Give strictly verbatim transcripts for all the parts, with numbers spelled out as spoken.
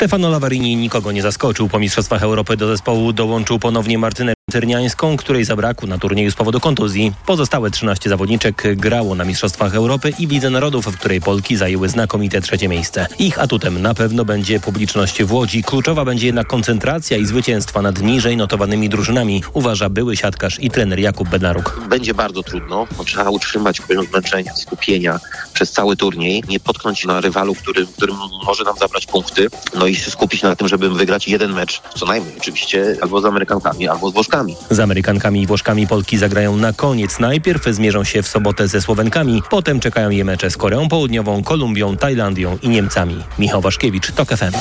Stefano Lavarini nikogo nie zaskoczył. Po mistrzostwach Europy do zespołu dołączył ponownie Martyner, której zabrakło na turnieju z powodu kontuzji. Pozostałe trzynaście zawodniczek grało na Mistrzostwach Europy i Lidze Narodów, w której Polki zajęły znakomite trzecie miejsce. Ich atutem na pewno będzie publiczność w Łodzi. Kluczowa będzie jednak koncentracja i zwycięstwa nad niżej notowanymi drużynami, uważa były siatkarz i trener Jakub Bednaruk. Będzie bardzo trudno. Trzeba utrzymać poziom zmęczenia, skupienia przez cały turniej. Nie potknąć na rywalu, który, który może nam zabrać punkty. No i się skupić na tym, żeby wygrać jeden mecz, co najmniej oczywiście, albo z Amerykankami, albo z Włoszkami. Z Amerykankami i Włoszkami Polki zagrają na koniec. Najpierw zmierzą się w sobotę ze Słowenkami, potem czekają je mecze z Koreą Południową, Kolumbią, Tajlandią i Niemcami. Michał Waszkiewicz, TOK F M.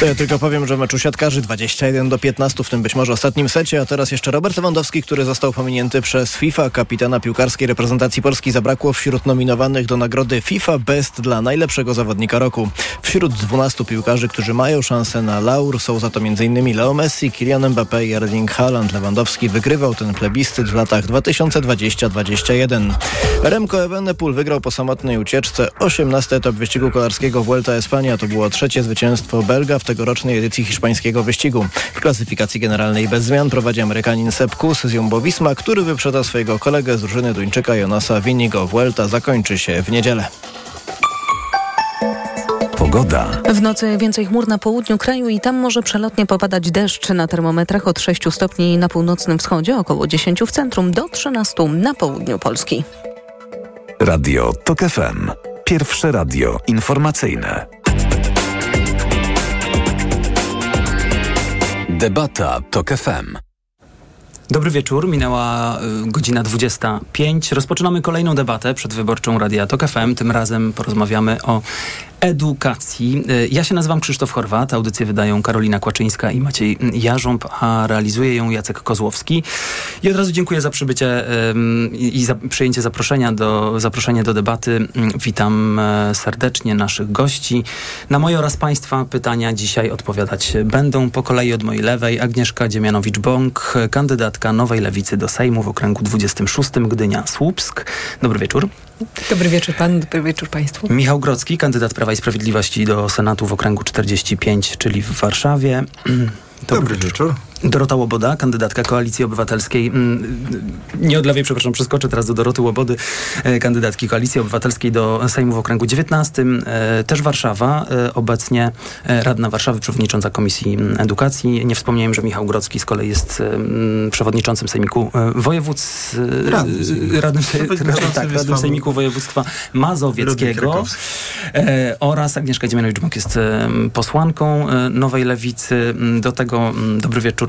To ja tylko powiem, że w meczu siatkarzy dwadzieścia jeden do piętnastu w tym być może ostatnim secie, a teraz jeszcze Robert Lewandowski, który został pominięty przez FIFA. Kapitana piłkarskiej reprezentacji Polski zabrakło wśród nominowanych do nagrody FIFA Best dla najlepszego zawodnika roku. Wśród dwunastu piłkarzy, którzy mają szansę na laur, są za to m.in. Leo Messi, Kylian Mbappé i Erling Haaland. Lewandowski wygrywał ten plebiscyt w latach dwa tysiące dwudziesty dwudziesty jeden. Remco Evenepoel wygrał po samotnej ucieczce osiemnasty etap wyścigu kolarskiego Vuelta Espania. To było trzecie zwycięstwo Belga w tegorocznej edycji hiszpańskiego wyścigu. W klasyfikacji generalnej bez zmian prowadzi Amerykanin Sepp Kuss z Jumbo-Visma, który wyprzedza swojego kolegę z drużyny Duńczyka Jonasa Viniego. Vuelta zakończy się w niedzielę. Pogoda. W nocy więcej chmur na południu kraju i tam może przelotnie popadać deszcz. Na termometrach od sześciu stopni na północnym wschodzie, około dziesięciu w centrum, do trzynastu na południu Polski. Radio TOK F M. Pierwsze radio informacyjne. Debata TOK F M. Dobry wieczór, minęła y, godzina dwudziesta piąta. Rozpoczynamy kolejną debatę przedwyborczą Radia TOK F M. Tym razem porozmawiamy o edukacji. Y, ja się nazywam Krzysztof Horwat. Audycję wydają Karolina Kłaczyńska i Maciej Jarząb, a realizuje ją Jacek Kozłowski. I od razu dziękuję za przybycie y, i za przyjęcie zaproszenia do, zaproszenie do debaty. Witam y, serdecznie naszych gości. Na moje oraz Państwa pytania dzisiaj odpowiadać będą po kolei od mojej lewej Agnieszka Dziemianowicz-Bąk, kandydat Nowej Lewicy do Sejmu w okręgu dwudziestym szóstym Gdynia-Słupsk. Dobry wieczór. Dobry wieczór panu, dobry wieczór państwu. Michał Grodzki, kandydat Prawa i Sprawiedliwości do Senatu w okręgu czterdzieści pięć, czyli w Warszawie. Dobry, dobry wieczór. Dorota Łoboda, kandydatka Koalicji Obywatelskiej. Nie od lewej, przepraszam, przeskoczę teraz do Doroty Łobody, kandydatki Koalicji Obywatelskiej do Sejmu w okręgu dziewiętnastym. Też Warszawa, obecnie radna Warszawy, przewodnicząca Komisji Edukacji. Nie wspomniałem, że Michał Grodzki z kolei jest przewodniczącym Sejmiku Województwa Radnym, radnym, radnym, tak, radnym Sejmiku Województwa Mazowieckiego. Oraz Agnieszka Dziemianowicz-Bąk jest posłanką Nowej Lewicy. Do tego dobry wieczór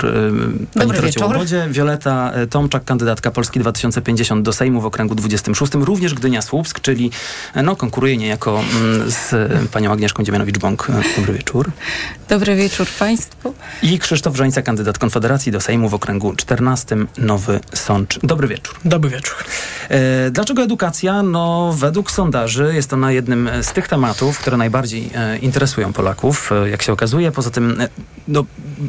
pani Dorocie Łobodzie. Wioleta Tomczak, kandydatka Polski dwa tysiące pięćdziesiąt do Sejmu w okręgu dwudziestym szóstym, również Gdynia-Słupsk, czyli no, konkuruje niejako z panią Agnieszką Dziemianowicz-Bąk. Dobry wieczór. Dobry wieczór państwu. I Krzysztof Żońca, kandydat Konfederacji do Sejmu w okręgu czternastym, Nowy Sącz. Dobry wieczór. Dobry wieczór. E, dlaczego edukacja? No, według sondaży jest ona jednym z tych tematów, które najbardziej e, interesują Polaków, e, jak się okazuje. Poza tym, e, no,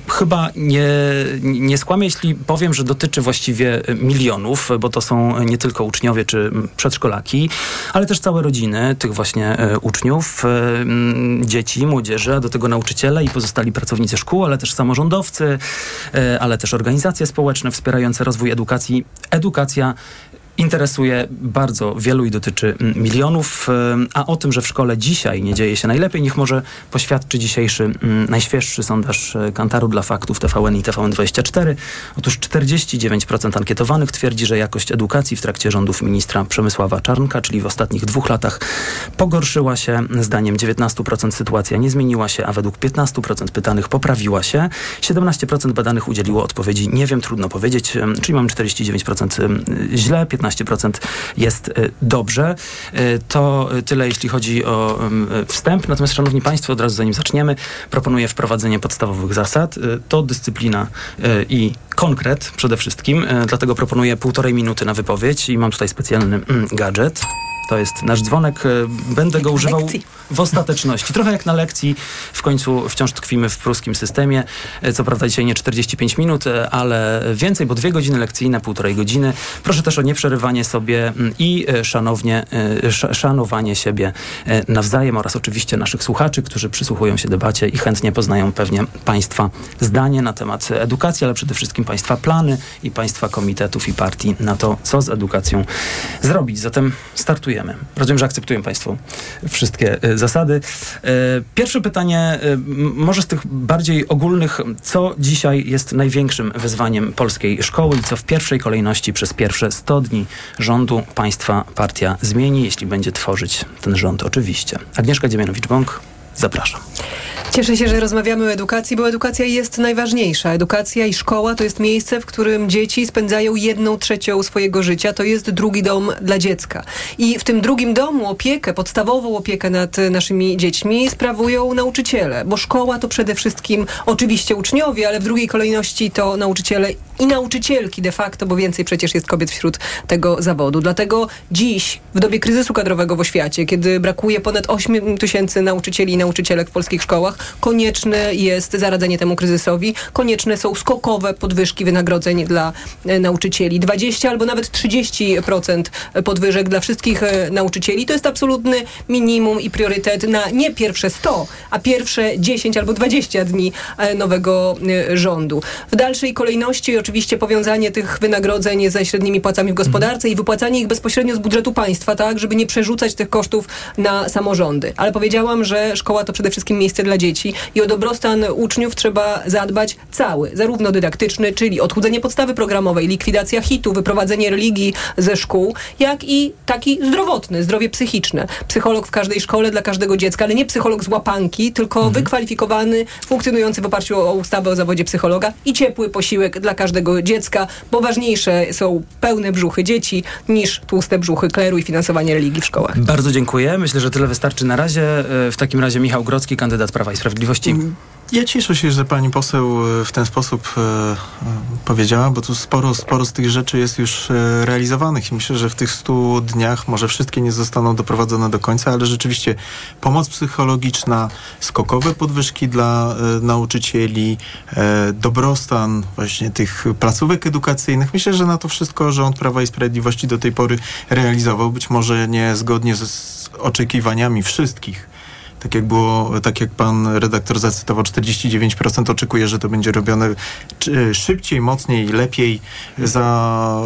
chyba nie Nie skłamię, jeśli powiem, że dotyczy właściwie milionów, bo to są nie tylko uczniowie czy przedszkolaki, ale też całe rodziny tych właśnie uczniów, dzieci, młodzieży, a do tego nauczyciele i pozostali pracownicy szkół, ale też samorządowcy, ale też organizacje społeczne wspierające rozwój edukacji. Edukacja interesuje bardzo wielu i dotyczy milionów, a o tym, że w szkole dzisiaj nie dzieje się najlepiej, niech może poświadczy dzisiejszy, najświeższy sondaż Kantaru dla Faktów T V N i T V N dwadzieścia cztery. Otóż czterdzieści dziewięć procent ankietowanych twierdzi, że jakość edukacji w trakcie rządów ministra Przemysława Czarnka, czyli w ostatnich dwóch latach, pogorszyła się. Zdaniem dziewiętnastu procent sytuacja nie zmieniła się, a według piętnastu procent pytanych poprawiła się. siedemnaście procent badanych udzieliło odpowiedzi nie wiem, trudno powiedzieć, czyli mamy czterdzieści dziewięć procent źle, piętnaście procent jest dobrze. To tyle, jeśli chodzi o wstęp. Natomiast, szanowni państwo, od razu zanim zaczniemy, proponuję wprowadzenie podstawowych zasad. To dyscyplina i konkret przede wszystkim. Dlatego proponuję półtorej minuty na wypowiedź i mam tutaj specjalny gadżet. To jest nasz dzwonek. Będę go używał w ostateczności. Trochę jak na lekcji. W końcu wciąż tkwimy w pruskim systemie. Co prawda dzisiaj nie czterdzieści pięć minut, ale więcej, bo dwie godziny lekcji na półtorej godziny. Proszę też o nieprzerywanie sobie i szanownie, sz- szanowanie siebie nawzajem oraz oczywiście naszych słuchaczy, którzy przysłuchują się debacie i chętnie poznają pewnie Państwa zdanie na temat edukacji, ale przede wszystkim Państwa plany i Państwa komitetów i partii na to, co z edukacją zrobić. Zatem startujemy. Rozumiem, że akceptują Państwo wszystkie zasady. Pierwsze pytanie, może z tych bardziej ogólnych, co dzisiaj jest największym wyzwaniem polskiej szkoły i co w pierwszej kolejności przez pierwsze sto dni rządu Państwa partia zmieni, jeśli będzie tworzyć ten rząd oczywiście. Agnieszka Dziemianowicz-Bąk, zapraszam. Cieszę się, że rozmawiamy o edukacji, bo edukacja jest najważniejsza. Edukacja i szkoła to jest miejsce, w którym dzieci spędzają jedną trzecią swojego życia. To jest drugi dom dla dziecka. I w tym drugim domu opiekę, podstawową opiekę nad naszymi dziećmi sprawują nauczyciele, bo szkoła to przede wszystkim oczywiście uczniowie, ale w drugiej kolejności to nauczyciele i nauczycielki de facto, bo więcej przecież jest kobiet wśród tego zawodu. Dlatego dziś, w dobie kryzysu kadrowego w oświacie, kiedy brakuje ponad osiem tysięcy nauczycieli i nauczycielek w polskich szkołach, konieczne jest zaradzenie temu kryzysowi. Konieczne są skokowe podwyżki wynagrodzeń dla nauczycieli. dwadzieścia albo nawet trzydzieści procent podwyżek dla wszystkich nauczycieli. To jest absolutny minimum i priorytet na nie pierwsze sto, a pierwsze dziesięć albo dwadzieścia dni nowego rządu. W dalszej kolejności oczywiście powiązanie tych wynagrodzeń ze średnimi płacami w gospodarce i wypłacanie ich bezpośrednio z budżetu państwa, tak, żeby nie przerzucać tych kosztów na samorządy. Ale powiedziałam, że szkoła to przede wszystkim miejsce dla dzieci. I o dobrostan uczniów trzeba zadbać cały, zarówno dydaktyczny, czyli odchudzenie podstawy programowej, likwidacja hitu, wyprowadzenie religii ze szkół, jak i taki zdrowotny, zdrowie psychiczne. Psycholog w każdej szkole dla każdego dziecka, ale nie psycholog z łapanki, tylko mhm. wykwalifikowany, funkcjonujący w oparciu o ustawę o zawodzie psychologa i ciepły posiłek dla każdego dziecka, bo ważniejsze są pełne brzuchy dzieci niż tłuste brzuchy kleru i finansowanie religii w szkołach. Bardzo dziękuję. Myślę, że tyle wystarczy na razie. W takim razie Michał Grodzki, kandydat Prawa i Sprawiedliwości. Ja cieszę się, że pani poseł w ten sposób e, powiedziała, bo tu sporo, sporo z tych rzeczy jest już e, realizowanych i myślę, że w tych stu dniach może wszystkie nie zostaną doprowadzone do końca, ale rzeczywiście pomoc psychologiczna, skokowe podwyżki dla e, nauczycieli, e, dobrostan właśnie tych placówek edukacyjnych. Myślę, że na to wszystko rząd Prawa i Sprawiedliwości do tej pory realizował, być może nie zgodnie z, z oczekiwaniami wszystkich. Tak jak było, tak jak pan redaktor zacytował, czterdzieści dziewięć procent oczekuje, że to będzie robione szybciej, mocniej, lepiej, za,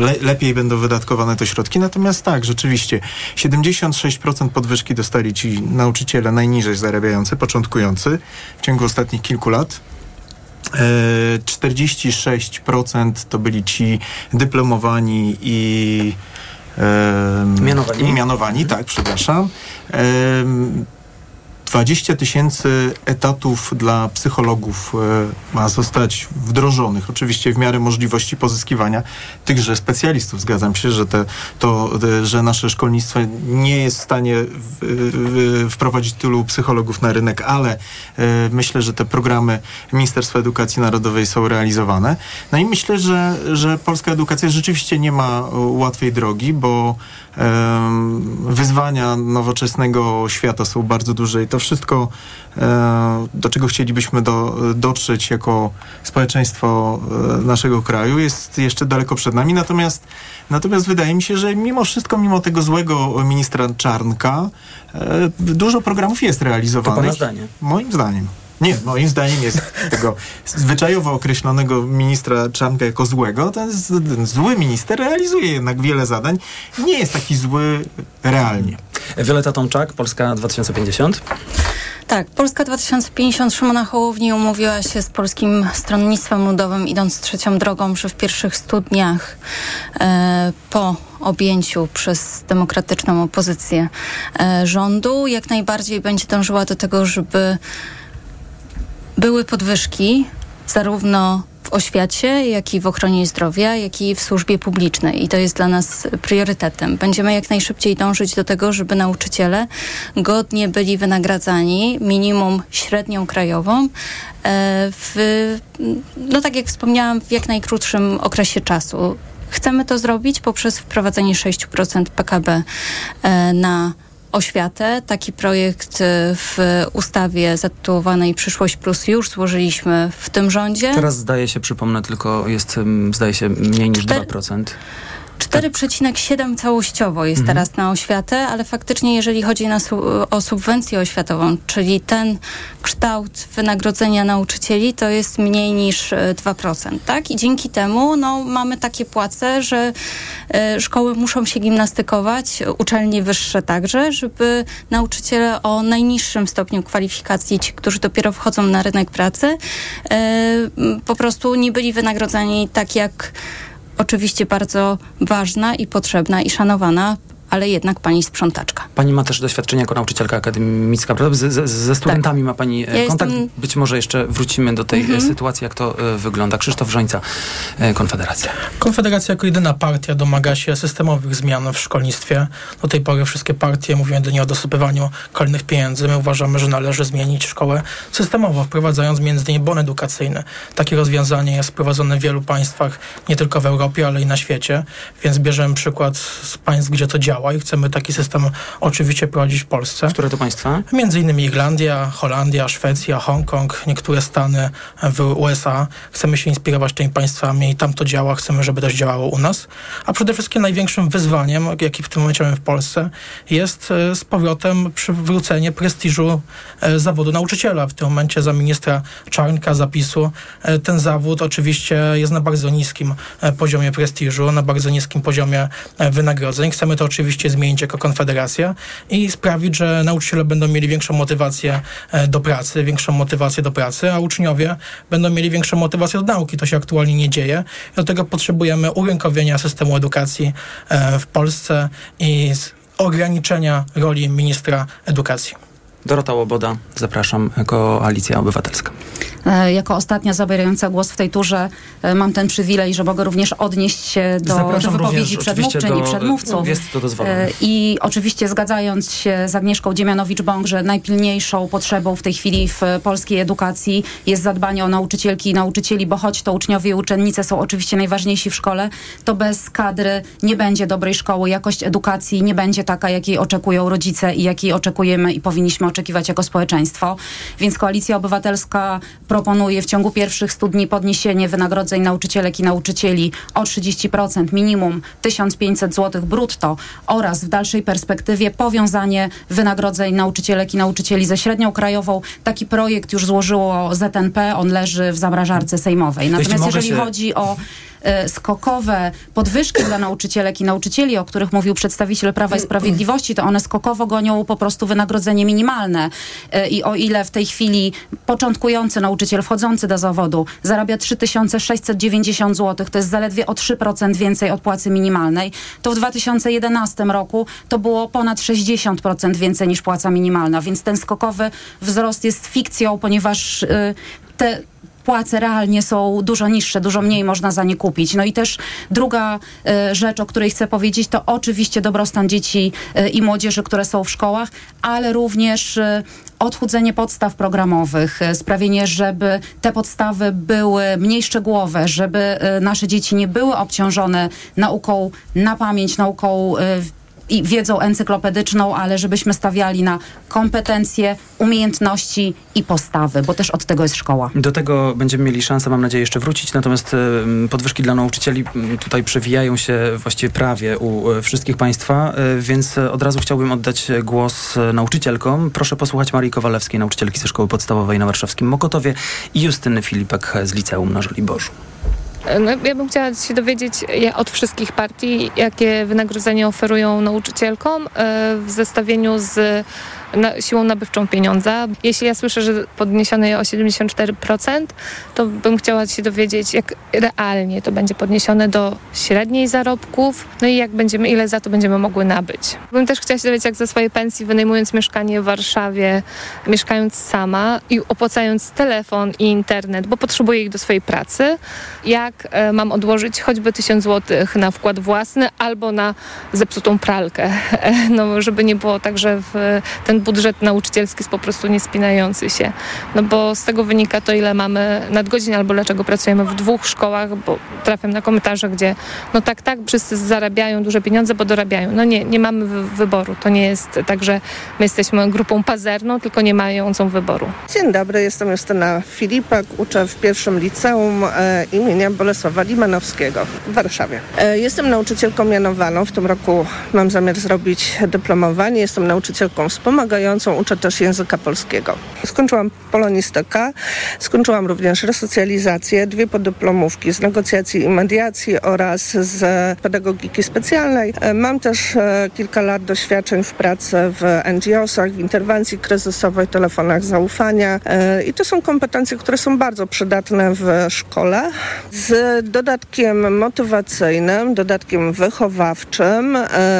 le, lepiej będą wydatkowane te środki. Natomiast tak, rzeczywiście, siedemdziesiąt sześć procent podwyżki dostali ci nauczyciele najniżej zarabiający, początkujący w ciągu ostatnich kilku lat. czterdzieści sześć procent to byli ci dyplomowani i Mianowani. Mianowani, tak, przepraszam. dwadzieścia tysięcy etatów dla psychologów ma zostać wdrożonych, oczywiście w miarę możliwości pozyskiwania tychże specjalistów. Zgadzam się, że, te, to, że nasze szkolnictwo nie jest w stanie w, w, wprowadzić tylu psychologów na rynek, ale myślę, że te programy Ministerstwa Edukacji Narodowej są realizowane. No i myślę, że, że polska edukacja rzeczywiście nie ma łatwej drogi, bo um, wyzwania nowoczesnego świata są bardzo duże i to wszystko, do czego chcielibyśmy do, dotrzeć jako społeczeństwo naszego kraju, jest jeszcze daleko przed nami. Natomiast, natomiast wydaje mi się, że mimo wszystko, mimo tego złego ministra Czarnka, dużo programów jest realizowanych. To pana zdanie. Moim zdaniem. Nie, moim zdaniem jest tego zwyczajowo określonego ministra Czarnka jako złego. Ten, z, ten zły minister realizuje jednak wiele zadań. Nie jest taki zły realnie. Wioleta Tomczak, Polska dwa tysiące pięćdziesiąt. Tak, Polska dwa tysiące pięćdziesiąt Szymona Hołowni umówiła się z Polskim Stronnictwem Ludowym, idąc trzecią drogą, że w pierwszych stu dniach e, po objęciu przez demokratyczną opozycję e, rządu jak najbardziej będzie dążyła do tego, żeby były podwyżki zarówno w oświacie, jak i w ochronie zdrowia, jak i w służbie publicznej. I to jest dla nas priorytetem. Będziemy jak najszybciej dążyć do tego, żeby nauczyciele godnie byli wynagradzani minimum średnią krajową w, no tak jak wspomniałam, w jak najkrótszym okresie czasu. Chcemy to zrobić poprzez wprowadzenie sześć procent P K B na oświatę. Taki projekt w ustawie zatytułowanej Przyszłość Plus już złożyliśmy w tym rządzie. Teraz zdaje się, przypomnę tylko, jest zdaje się mniej niż Czter- dwa procent. cztery przecinek siedem całościowo jest mhm. teraz na oświatę, ale faktycznie jeżeli chodzi na su- o subwencję oświatową, czyli ten kształt wynagrodzenia nauczycieli, to jest mniej niż dwa procent, tak? I dzięki temu no, mamy takie płace, że y, szkoły muszą się gimnastykować, uczelnie wyższe także, żeby nauczyciele o najniższym stopniu kwalifikacji, ci, którzy dopiero wchodzą na rynek pracy, y, po prostu nie byli wynagradzani tak jak oczywiście bardzo ważna i potrzebna i szanowana, ale jednak pani sprzątaczka. Pani ma też doświadczenie jako nauczycielka akademicka, prawda? Z, z, ze studentami tak. ma pani ja kontakt. Jestem... Być może jeszcze wrócimy do tej mhm. sytuacji, jak to y, wygląda. Krzysztof Żońca, y, Konfederacja. Konfederacja jako jedyna partia domaga się systemowych zmian w szkolnictwie. Do tej pory wszystkie partie mówią jedynie o dosypywaniu kolejnych pieniędzy. My uważamy, że należy zmienić szkołę systemowo, wprowadzając między innymi bon edukacyjny. Takie rozwiązanie jest wprowadzone w wielu państwach, nie tylko w Europie, ale i na świecie, więc bierzemy przykład z państw, gdzie to działa. I chcemy taki system oczywiście prowadzić w Polsce. Które to państwa? Między innymi Irlandia, Holandia, Szwecja, Hongkong, niektóre stany w U S A. Chcemy się inspirować tymi państwami i tam to działa. Chcemy, żeby też działało u nas. A przede wszystkim największym wyzwaniem, jaki w tym momencie mamy w Polsce, jest z powrotem przywrócenie prestiżu zawodu nauczyciela. W tym momencie za ministra Czarnka, za PiS-u, ten zawód oczywiście jest na bardzo niskim poziomie prestiżu, na bardzo niskim poziomie wynagrodzeń. Chcemy to oczywiście zmienić jako Konfederacja i sprawić, że nauczyciele będą mieli większą motywację do pracy, większą motywację do pracy, a uczniowie będą mieli większą motywację do nauki. To się aktualnie nie dzieje. Dlatego potrzebujemy urynkowienia systemu edukacji w Polsce i ograniczenia roli ministra edukacji. Dorota Łoboda, zapraszam, Koalicja Obywatelska. Jako ostatnia zabierająca głos w tej turze mam ten przywilej, że mogę również odnieść się do, do wypowiedzi przedmówczyń i przedmówców. Jest to dozwolone. I oczywiście zgadzając się z Agnieszką Dziemianowicz-Bąk, że najpilniejszą potrzebą w tej chwili w polskiej edukacji jest zadbanie o nauczycielki i nauczycieli, bo choć to uczniowie i uczennice są oczywiście najważniejsi w szkole, to bez kadry nie będzie dobrej szkoły, jakość edukacji nie będzie taka, jakiej oczekują rodzice i jakiej oczekujemy i powinniśmy oczekiwać jako społeczeństwo. Więc Koalicja Obywatelska proponuje w ciągu pierwszych stu dni podniesienie wynagrodzeń nauczycielek i nauczycieli o trzydzieści procent, minimum tysiąc pięćset złotych brutto oraz w dalszej perspektywie powiązanie wynagrodzeń nauczycielek i nauczycieli ze średnią krajową. Taki projekt już złożyło Z N P, on leży w zamrażarce sejmowej. Natomiast jeżeli się... chodzi o skokowe podwyżki dla nauczycielek i nauczycieli, o których mówił przedstawiciel Prawa i Sprawiedliwości, to one skokowo gonią po prostu wynagrodzenie minimalne. I o ile w tej chwili początkujący nauczyciel wchodzący do zawodu zarabia trzy tysiące sześćset dziewięćdziesiąt złotych, to jest zaledwie o trzy procent więcej od płacy minimalnej, to w dwa tysiące jedenastym roku to było ponad sześćdziesiąt procent więcej niż płaca minimalna. Więc ten skokowy wzrost jest fikcją, ponieważ yy, te płace realnie są dużo niższe, dużo mniej można za nie kupić. No i też druga y, rzecz, o której chcę powiedzieć, to oczywiście dobrostan dzieci y, i młodzieży, które są w szkołach, ale również y, odchudzenie podstaw programowych, sprawienie, żeby te podstawy były mniej szczegółowe, żeby y, nasze dzieci nie były obciążone nauką na pamięć, nauką y, i wiedzą encyklopedyczną, ale żebyśmy stawiali na kompetencje, umiejętności i postawy, bo też od tego jest szkoła. Do tego będziemy mieli szansę, mam nadzieję, jeszcze wrócić, natomiast podwyżki dla nauczycieli tutaj przewijają się właściwie prawie u wszystkich państwa, więc od razu chciałbym oddać głos nauczycielkom. Proszę posłuchać Marii Kowalewskiej, nauczycielki ze Szkoły Podstawowej na warszawskim Mokotowie i Justyny Filipek z Liceum na Żoliborzu. No, ja bym chciała się dowiedzieć od wszystkich partii, jakie wynagrodzenie oferują nauczycielkom w zestawieniu z siłą nabywczą pieniądza. Jeśli ja słyszę, że podniesione je o siedemdziesiąt cztery procent, to bym chciała się dowiedzieć, jak realnie to będzie podniesione do średniej zarobków, no i jak będziemy, ile za to będziemy mogły nabyć. Bym też chciała się dowiedzieć, jak ze swojej pensji, wynajmując mieszkanie w Warszawie, mieszkając sama i opłacając telefon i internet, bo potrzebuję ich do swojej pracy, jak mam odłożyć choćby tysiąc złotych na wkład własny albo na zepsutą pralkę. No, żeby nie było tak, że w ten budżet nauczycielski jest po prostu niespinający się. No bo z tego wynika to, ile mamy nadgodzin, albo dlaczego pracujemy w dwóch szkołach, bo trafiam na komentarze, gdzie no tak, tak, wszyscy zarabiają duże pieniądze, bo dorabiają. No nie, nie mamy wyboru. To nie jest tak, że my jesteśmy grupą pazerną, tylko nie mającą wyboru. Dzień dobry, jestem Justyna Filipak, uczę w pierwszym liceum imienia Bolesława Limanowskiego w Warszawie. Jestem nauczycielką mianowaną. W tym roku mam zamiar zrobić dyplomowanie. Jestem nauczycielką wspomagającą. Uczę też języka polskiego. Skończyłam polonistykę. Skończyłam również resocjalizację, dwie podyplomówki z negocjacji i mediacji oraz z pedagogiki specjalnej. Mam też kilka lat doświadczeń w pracy w en dżi osach, w interwencji kryzysowej, telefonach zaufania. I to są kompetencje, które są bardzo przydatne w szkole. Z dodatkiem motywacyjnym, dodatkiem wychowawczym,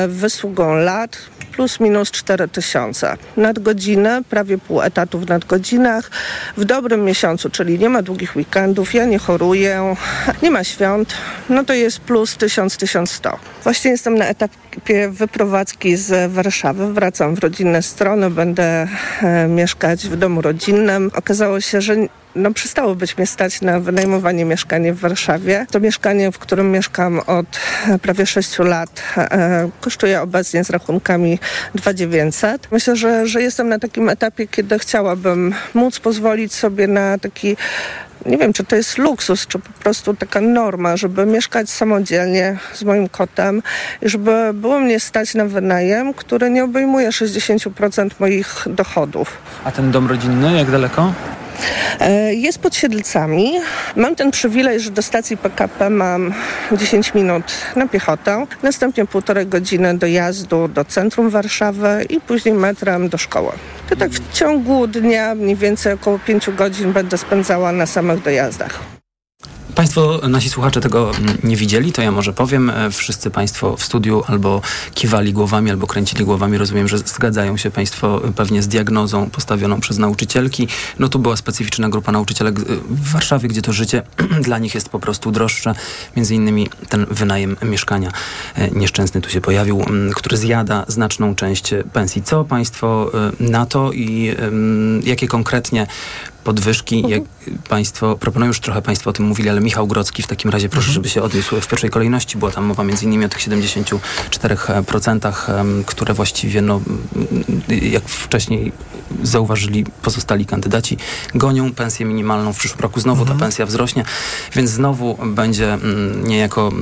wysługą lat, plus minus cztery tysiące. Nadgodziny, prawie pół etatu w nadgodzinach, w dobrym miesiącu, czyli nie ma długich weekendów, ja nie choruję, nie ma świąt, no to jest plus tysiąc, tysiąc sto. Właśnie jestem na etapie wyprowadzki z Warszawy, wracam w rodzinne strony, będę e, mieszkać w domu rodzinnym. Okazało się, że no przestało być mnie stać na wynajmowanie mieszkania w Warszawie. To mieszkanie, w którym mieszkam od prawie sześciu lat, e, kosztuje obecnie z rachunkami dwa tysiące dziewięćset. Myślę, że, że jestem na takim etapie, kiedy chciałabym móc pozwolić sobie na taki, nie wiem, czy to jest luksus, czy po prostu taka norma, żeby mieszkać samodzielnie z moim kotem i żeby było mnie stać na wynajem, który nie obejmuje sześćdziesięciu procent moich dochodów. A ten dom rodzinny, jak daleko? Jest pod Siedlcami. Mam ten przywilej, że do stacji pe ka pe mam dziesięć minut na piechotę, następnie półtorej godziny dojazdu do centrum Warszawy i później metrem do szkoły. To tak w ciągu dnia mniej więcej około pięciu godzin będę spędzała na samych dojazdach. Państwo, nasi słuchacze tego nie widzieli, to ja może powiem. Wszyscy Państwo w studiu albo kiwali głowami, albo kręcili głowami. Rozumiem, że zgadzają się Państwo pewnie z diagnozą postawioną przez nauczycielki. No tu była specyficzna grupa nauczycielek w Warszawie, gdzie to życie dla nich jest po prostu droższe. Między innymi ten wynajem mieszkania nieszczęsny tu się pojawił, który zjada znaczną część pensji. Co Państwo na to i jakie konkretnie podwyżki, jak Państwo proponują, już trochę Państwo o tym mówili, ale Michał Grodzki w takim razie proszę, żeby się odniósł w pierwszej kolejności. Była tam mowa między innymi o tych siedemdziesięciu czterech procentach, które właściwie, no, jak wcześniej zauważyli pozostali kandydaci, gonią pensję minimalną. W przyszłym roku znowu ta pensja wzrośnie, więc znowu będzie niejako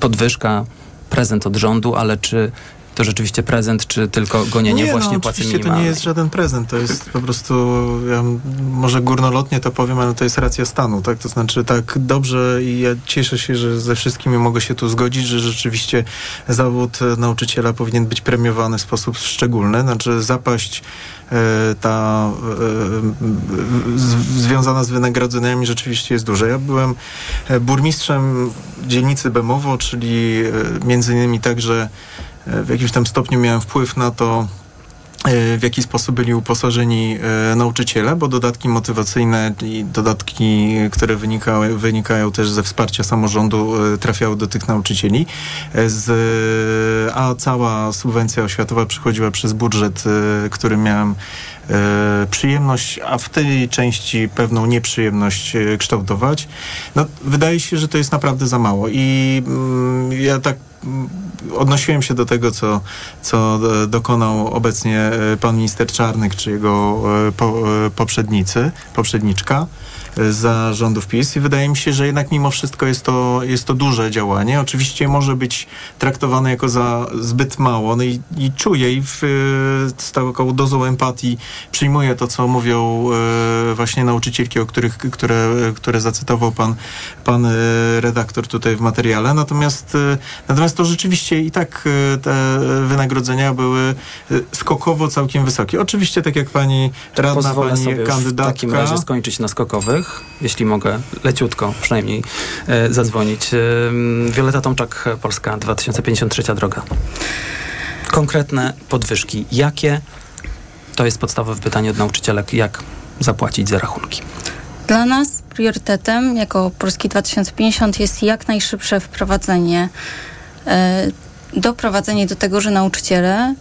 podwyżka, prezent od rządu, ale czy to rzeczywiście prezent, czy tylko gonienie nie, właśnie no, płacy minimalnej? Oczywiście to nie jest żaden prezent, to jest po prostu, ja może górnolotnie to powiem, ale to jest racja stanu, tak? To znaczy tak dobrze i ja cieszę się, że ze wszystkimi mogę się tu zgodzić, że rzeczywiście zawód nauczyciela powinien być premiowany w sposób szczególny, znaczy zapaść ta y, z, związana z wynagrodzeniami rzeczywiście jest duża. Ja byłem burmistrzem dzielnicy Bemowo, czyli między innymi także w jakimś tam stopniu miałem wpływ na to, w jaki sposób byli uposażeni nauczyciele, bo dodatki motywacyjne i dodatki, które wynikały, wynikają też ze wsparcia samorządu, trafiały do tych nauczycieli. Z, a cała subwencja oświatowa przychodziła przez budżet, który miałem przyjemność, a w tej części pewną nieprzyjemność kształtować. No, wydaje się, że to jest naprawdę za mało. I mm, ja tak odnosiłem się do tego, co, co dokonał obecnie pan minister Czarnek, czy jego po, poprzednicy, poprzedniczka za rządów PiS i wydaje mi się, że jednak mimo wszystko jest to, jest to duże działanie. Oczywiście może być traktowane jako za zbyt mało. No i, i czuję i w, z taką dozą empatii przyjmuję to, co mówią właśnie nauczycielki, o których, które, które zacytował pan, pan redaktor tutaj w materiale. Natomiast, natomiast to rzeczywiście i tak te wynagrodzenia były skokowo całkiem wysokie. Oczywiście tak jak pani radna, pozwolę pani sobie kandydatka. W takim razie skończyć na skokowych. Jeśli mogę, leciutko przynajmniej e, zadzwonić. E, Wioleta Tomczak, Polska dwa tysiące pięćdziesiąt, Trzecia Droga. Konkretne podwyżki. Jakie? To jest podstawowe pytanie od nauczycielek. Jak zapłacić za rachunki? Dla nas priorytetem jako Polski dwa tysiące pięćdziesiąt jest jak najszybsze wprowadzenie, e, doprowadzenie do tego, że nauczyciele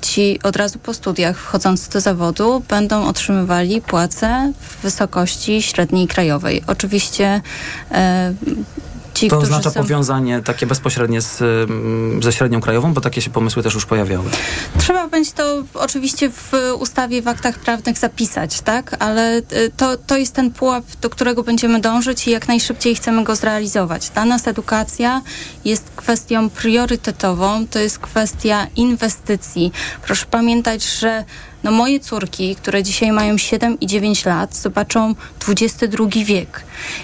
ci od razu po studiach wchodząc do zawodu będą otrzymywali płacę w wysokości średniej krajowej. Oczywiście e, ci, to oznacza są... powiązanie takie bezpośrednie z, ze średnią krajową, bo takie się pomysły też już pojawiały. Trzeba będzie to oczywiście w ustawie, w aktach prawnych zapisać, tak? Ale to, to jest ten pułap, do którego będziemy dążyć i jak najszybciej chcemy go zrealizować. Dla nas edukacja jest kwestią priorytetową, to jest kwestia inwestycji. Proszę pamiętać, że no moje córki, które dzisiaj mają siedem i dziewięć lat, zobaczą dwudziesty drugi wiek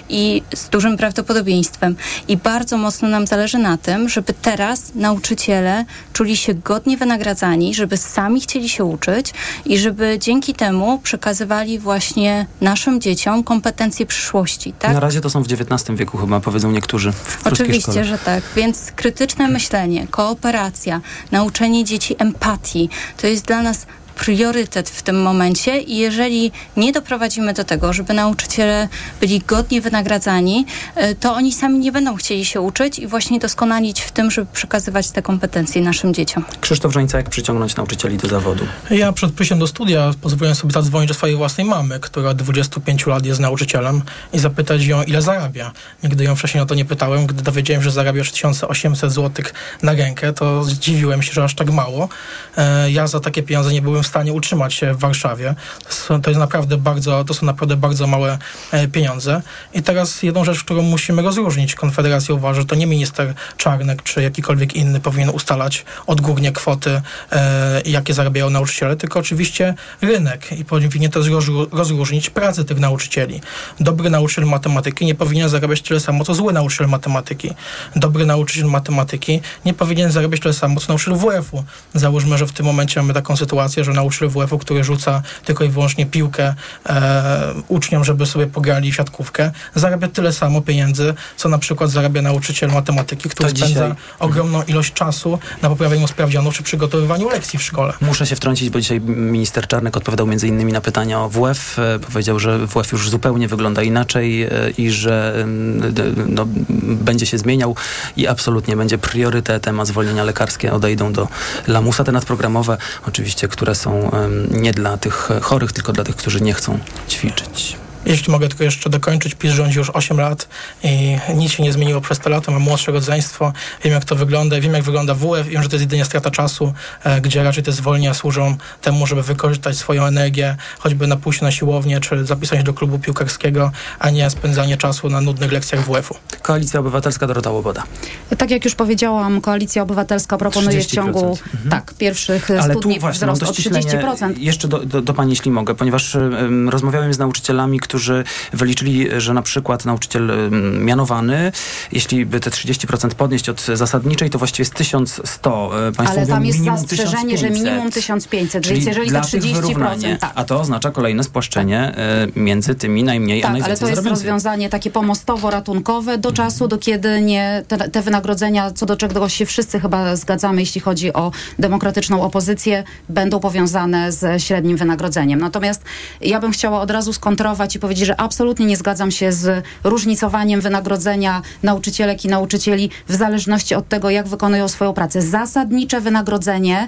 i z dużym prawdopodobieństwem. I bardzo mocno nam zależy na tym, żeby teraz nauczyciele czuli się godnie wynagradzani, żeby sami chcieli się uczyć i żeby dzięki temu przekazywali właśnie naszym dzieciom kompetencje przyszłości. Tak? Na razie to są w dziewiętnastym wieku chyba, powiedzą niektórzy. Oczywiście, że tak. Więc krytyczne myślenie, kooperacja, nauczenie dzieci empatii, to jest dla nas priorytet w tym momencie i jeżeli nie doprowadzimy do tego, żeby nauczyciele byli godnie wynagradzani, to oni sami nie będą chcieli się uczyć i właśnie doskonalić w tym, żeby przekazywać te kompetencje naszym dzieciom. Krzysztof Żońca, jak przyciągnąć nauczycieli do zawodu? Ja przed pójściem do studia pozwoliłem sobie zadzwonić do swojej własnej mamy, która od dwudziestu pięciu lat jest nauczycielem i zapytać ją, ile zarabia. Nigdy ją wcześniej o to nie pytałem. Gdy dowiedziałem się, że zarabia tysiąc osiemset złotych na rękę, to zdziwiłem się, że aż tak mało. Ja za takie pieniądze nie byłem w stanie utrzymać się w Warszawie. To jest naprawdę bardzo, to są naprawdę bardzo małe pieniądze. I teraz jedną rzecz, którą musimy rozróżnić. Konfederacja uważa, że to nie minister Czarnek czy jakikolwiek inny powinien ustalać odgórnie kwoty, e, jakie zarabiają nauczyciele, tylko oczywiście rynek i powinien też rozróżnić pracę tych nauczycieli. Dobry nauczyciel matematyki nie powinien zarabiać tyle samo, co zły nauczyciel matematyki. Dobry nauczyciel matematyki nie powinien zarabiać tyle samo, co nauczyciel W F-u. Załóżmy, że w tym momencie mamy taką sytuację, że nauczyciel W F-u, który rzuca tylko i wyłącznie piłkę e, uczniom, żeby sobie pograli w siatkówkę, zarabia tyle samo pieniędzy, co na przykład zarabia nauczyciel matematyki, który to spędza dzisiaj ogromną ilość czasu na poprawieniu sprawdzianów czy przygotowywaniu lekcji w szkole. Muszę się wtrącić, bo dzisiaj minister Czarnek odpowiadał między innymi na pytania o W F. Powiedział, że W F już zupełnie wygląda inaczej i że no, będzie się zmieniał i absolutnie będzie priorytetem, a zwolnienia lekarskie odejdą do lamusa, te nadprogramowe, oczywiście, które są nie dla tych chorych, tylko dla tych, którzy nie chcą ćwiczyć. Jeśli mogę tylko jeszcze dokończyć, PiS rządzi już osiem lat i nic się nie zmieniło przez te lata. Mam młodsze rodzeństwo, wiem jak to wygląda, wiem jak wygląda W F, wiem, że to jest jedynie strata czasu, e, gdzie raczej te zwolnienia służą temu, żeby wykorzystać swoją energię, choćby na pójście na siłownię, czy zapisać się do klubu piłkarskiego, a nie spędzanie czasu na nudnych lekcjach W F-u. Koalicja Obywatelska, Dorota Łoboda. Tak jak już powiedziałam, Koalicja Obywatelska proponuje trzydzieści procent. W ciągu mhm. tak, pierwszych stu dni wzrost o trzydzieści procent. Jeszcze do, do, do Pani, jeśli mogę, ponieważ ym, rozmawiałem z nauczycielami, którzy wyliczyli, że na przykład nauczyciel mianowany, jeśli by te trzydzieści procent podnieść od zasadniczej, to właściwie jest tysiąc sto. Państwo ale tam jest zastrzeżenie, że minimum tysiąc pięćset, czyli więc jeżeli to trzydzieści procent. Tak. A to oznacza kolejne spłaszczenie tak. między tymi najmniej tak, a najwięcej. Ale to jest rozwiązanie takie pomostowo-ratunkowe do czasu, do kiedy nie te, te wynagrodzenia, co do czego się wszyscy chyba zgadzamy, jeśli chodzi o demokratyczną opozycję, będą powiązane z średnim wynagrodzeniem. Natomiast ja bym chciała od razu skontrować i powiedzieć, że absolutnie nie zgadzam się z różnicowaniem wynagrodzenia nauczycielek i nauczycieli w zależności od tego, jak wykonują swoją pracę. Zasadnicze wynagrodzenie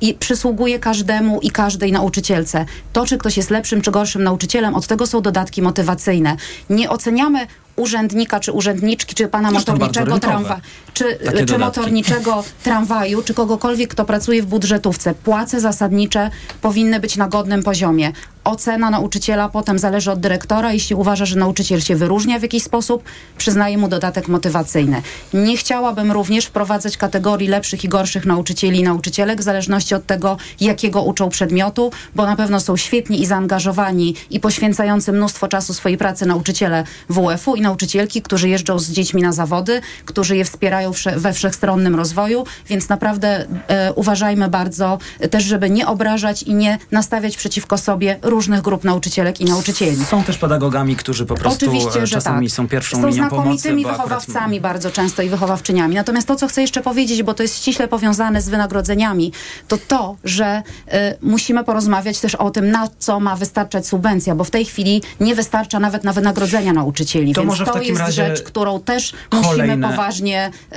i przysługuje każdemu i każdej nauczycielce. To, czy ktoś jest lepszym czy gorszym nauczycielem, od tego są dodatki motywacyjne. Nie oceniamy urzędnika czy urzędniczki, czy pana motorniczego, tramwa, czy, czy motorniczego tramwaju, czy kogokolwiek, kto pracuje w budżetówce. Płace zasadnicze powinny być na godnym poziomie. Ocena nauczyciela potem zależy od dyrektora. Jeśli uważa, że nauczyciel się wyróżnia w jakiś sposób, przyznaje mu dodatek motywacyjny. Nie chciałabym również wprowadzać kategorii lepszych i gorszych nauczycieli i nauczycielek w zależności od tego, jakiego uczą przedmiotu, bo na pewno są świetni i zaangażowani i poświęcający mnóstwo czasu swojej pracy nauczyciele W F-u i nauczycielki, którzy jeżdżą z dziećmi na zawody, którzy je wspierają we wszechstronnym rozwoju, więc naprawdę e, uważajmy bardzo też, żeby nie obrażać i nie nastawiać przeciwko sobie różnych grup nauczycielek i nauczycieli. Są też pedagogami, którzy po prostu oczywiście, że czasami tak. są pierwszą są linią pomocy. Są znakomitymi wychowawcami akurat... bardzo często i wychowawczyniami. Natomiast to, co chcę jeszcze powiedzieć, bo to jest ściśle powiązane z wynagrodzeniami, to to, że y, musimy porozmawiać też o tym, na co ma wystarczać subwencja, bo w tej chwili nie wystarcza nawet na wynagrodzenia nauczycieli. To więc może to w takim jest razie rzecz, którą też musimy kolejne... poważnie y,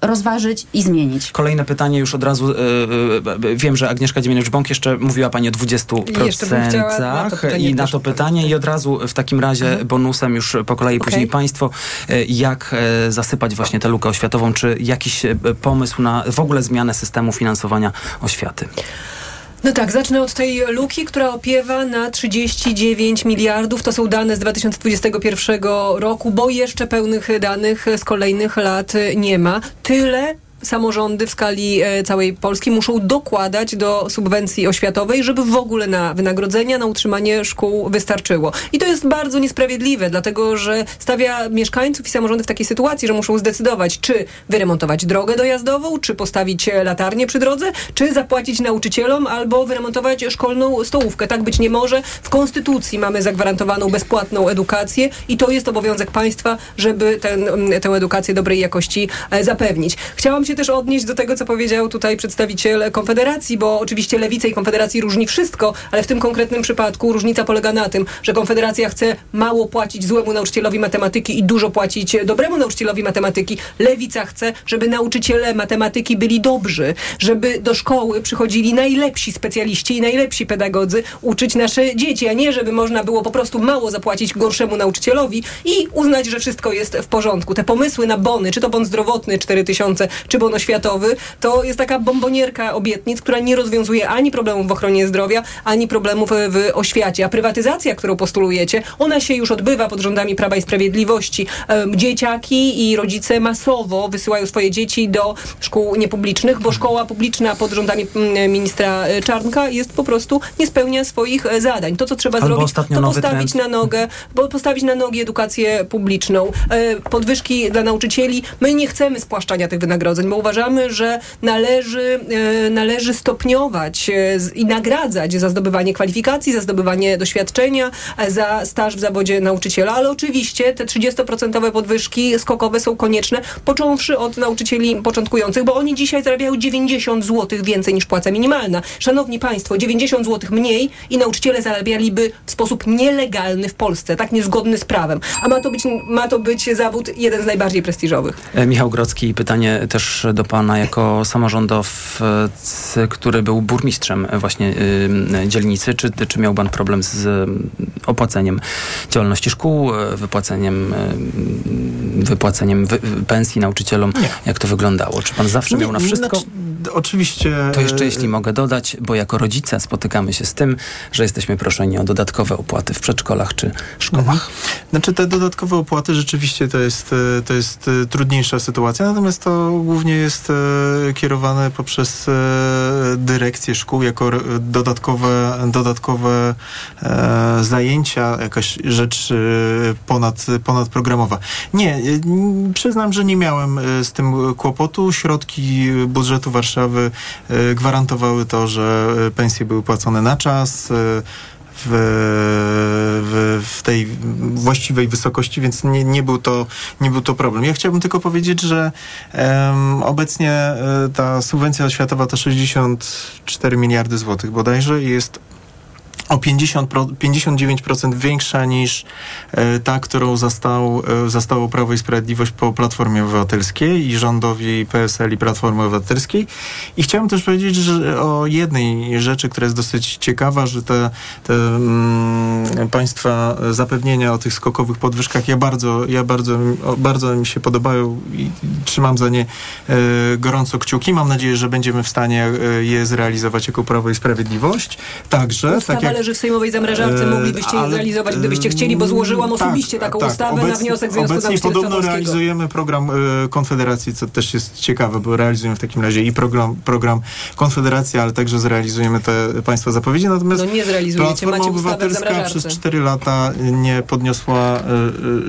rozważyć i zmienić. Kolejne pytanie już od razu. Y, y, y, wiem, że Agnieszka Dziemianowicz-Bąk jeszcze mówiła pani o dwudziestu procentach i na to pytanie. I od razu w takim razie mhm. bonusem już po kolei okay. później państwo, y, jak y, zasypać właśnie tę lukę oświatową, czy jakiś y, pomysł na w ogóle zmianę systemu finansowania oświaty. No tak, zacznę od tej luki, która opiewa na trzydzieści dziewięć miliardów. To są dane z dwa tysiące dwudziestego pierwszego roku, bo jeszcze pełnych danych z kolejnych lat nie ma. Tyle samorządy w skali całej Polski muszą dokładać do subwencji oświatowej, żeby w ogóle na wynagrodzenia, na utrzymanie szkół wystarczyło. I to jest bardzo niesprawiedliwe, dlatego że stawia mieszkańców i samorządy w takiej sytuacji, że muszą zdecydować, czy wyremontować drogę dojazdową, czy postawić latarnię przy drodze, czy zapłacić nauczycielom, albo wyremontować szkolną stołówkę. Tak być nie może. W Konstytucji mamy zagwarantowaną bezpłatną edukację i to jest obowiązek państwa, żeby ten, tę edukację dobrej jakości zapewnić. Chciałam się też odnieść do tego, co powiedział tutaj przedstawiciel Konfederacji, bo oczywiście Lewicy i Konfederacji różni wszystko, ale w tym konkretnym przypadku różnica polega na tym, że Konfederacja chce mało płacić złemu nauczycielowi matematyki i dużo płacić dobremu nauczycielowi matematyki. Lewica chce, żeby nauczyciele matematyki byli dobrzy, żeby do szkoły przychodzili najlepsi specjaliści i najlepsi pedagodzy uczyć nasze dzieci, a nie żeby można było po prostu mało zapłacić gorszemu nauczycielowi i uznać, że wszystko jest w porządku. Te pomysły na bony, czy to bon zdrowotny cztery tysiące, czy bon oświatowy, to jest taka bombonierka obietnic, która nie rozwiązuje ani problemów w ochronie zdrowia, ani problemów w oświacie. A prywatyzacja, którą postulujecie, ona się już odbywa pod rządami Prawa i Sprawiedliwości. Dzieciaki i rodzice masowo wysyłają swoje dzieci do szkół niepublicznych, bo szkoła publiczna pod rządami ministra Czarnka jest po prostu, nie spełnia swoich zadań. To, co trzeba Albo zrobić, to postawić trend. na nogę, bo postawić na nogi edukację publiczną. Podwyżki dla nauczycieli. My nie chcemy spłaszczania tych wynagrodzeń, bo uważamy, że należy, e, należy stopniować e, z, i nagradzać za zdobywanie kwalifikacji, za zdobywanie doświadczenia, e, za staż w zawodzie nauczyciela, ale oczywiście te trzydziestoprocentowe podwyżki skokowe są konieczne, począwszy od nauczycieli początkujących, bo oni dzisiaj zarabiają dziewięćdziesiąt złotych więcej niż płaca minimalna. Szanowni Państwo, dziewięćdziesiąt złotych mniej i nauczyciele zarabialiby w sposób nielegalny w Polsce, tak niezgodny z prawem. A ma to być, ma to być zawód jeden z najbardziej prestiżowych. E, Michał Grodzki, pytanie też do pana jako samorządowcy, który był burmistrzem właśnie yy, dzielnicy. Czy, czy miał pan problem z opłaceniem działalności szkół, wypłaceniem, yy, wypłaceniem wy, pensji nauczycielom? Nie. Jak to wyglądało? Czy pan zawsze nie, miał na wszystko? Znaczy, oczywiście. To jeszcze jeśli mogę dodać, bo jako rodzice spotykamy się z tym, że jesteśmy proszeni o dodatkowe opłaty w przedszkolach czy szkołach. Znaczy te dodatkowe opłaty rzeczywiście to jest, to jest trudniejsza sytuacja, natomiast to głównie nie jest e, kierowane poprzez e, dyrekcję szkół jako re, dodatkowe, dodatkowe e, zajęcia, jakaś rzecz e, ponad, ponadprogramowa. Nie, e, przyznam, że nie miałem e, z tym kłopotu. Środki budżetu Warszawy e, gwarantowały to, że pensje były płacone na czas, e, W, w, w tej właściwej wysokości, więc nie, nie, był to, nie był to problem. Ja chciałbym tylko powiedzieć, że em, obecnie ta subwencja oświatowa to sześćdziesiąt cztery miliardy złotych bodajże i jest o pięćdziesiąt, pięćdziesiąt dziewięć procent większa niż e, ta, którą zastał, e, zastało Prawo i Sprawiedliwość po Platformie Obywatelskiej i rządowi P S L i Platformy Obywatelskiej. I chciałem też powiedzieć że, o jednej rzeczy, która jest dosyć ciekawa, że te, te mm, państwa zapewnienia o tych skokowych podwyżkach, ja bardzo, ja bardzo, bardzo mi się podobają i trzymam za nie e, gorąco kciuki. Mam nadzieję, że będziemy w stanie je zrealizować jako Prawo i Sprawiedliwość. Także, tak jak leży w sejmowej zamrażarce, moglibyście je zrealizować, gdybyście chcieli, bo złożyłam osobiście tak, taką tak, ustawę obecnie, na wniosek Związku Nauczycielstwa Polskiego. Podobno realizujemy program y, Konfederacji, co też jest ciekawe, bo realizujemy w takim razie i program, program Konfederacji, ale także zrealizujemy te państwa zapowiedzi. Natomiast no nie zrealizujecie, Platforma macie Obywatelska przez cztery lata nie podniosła y,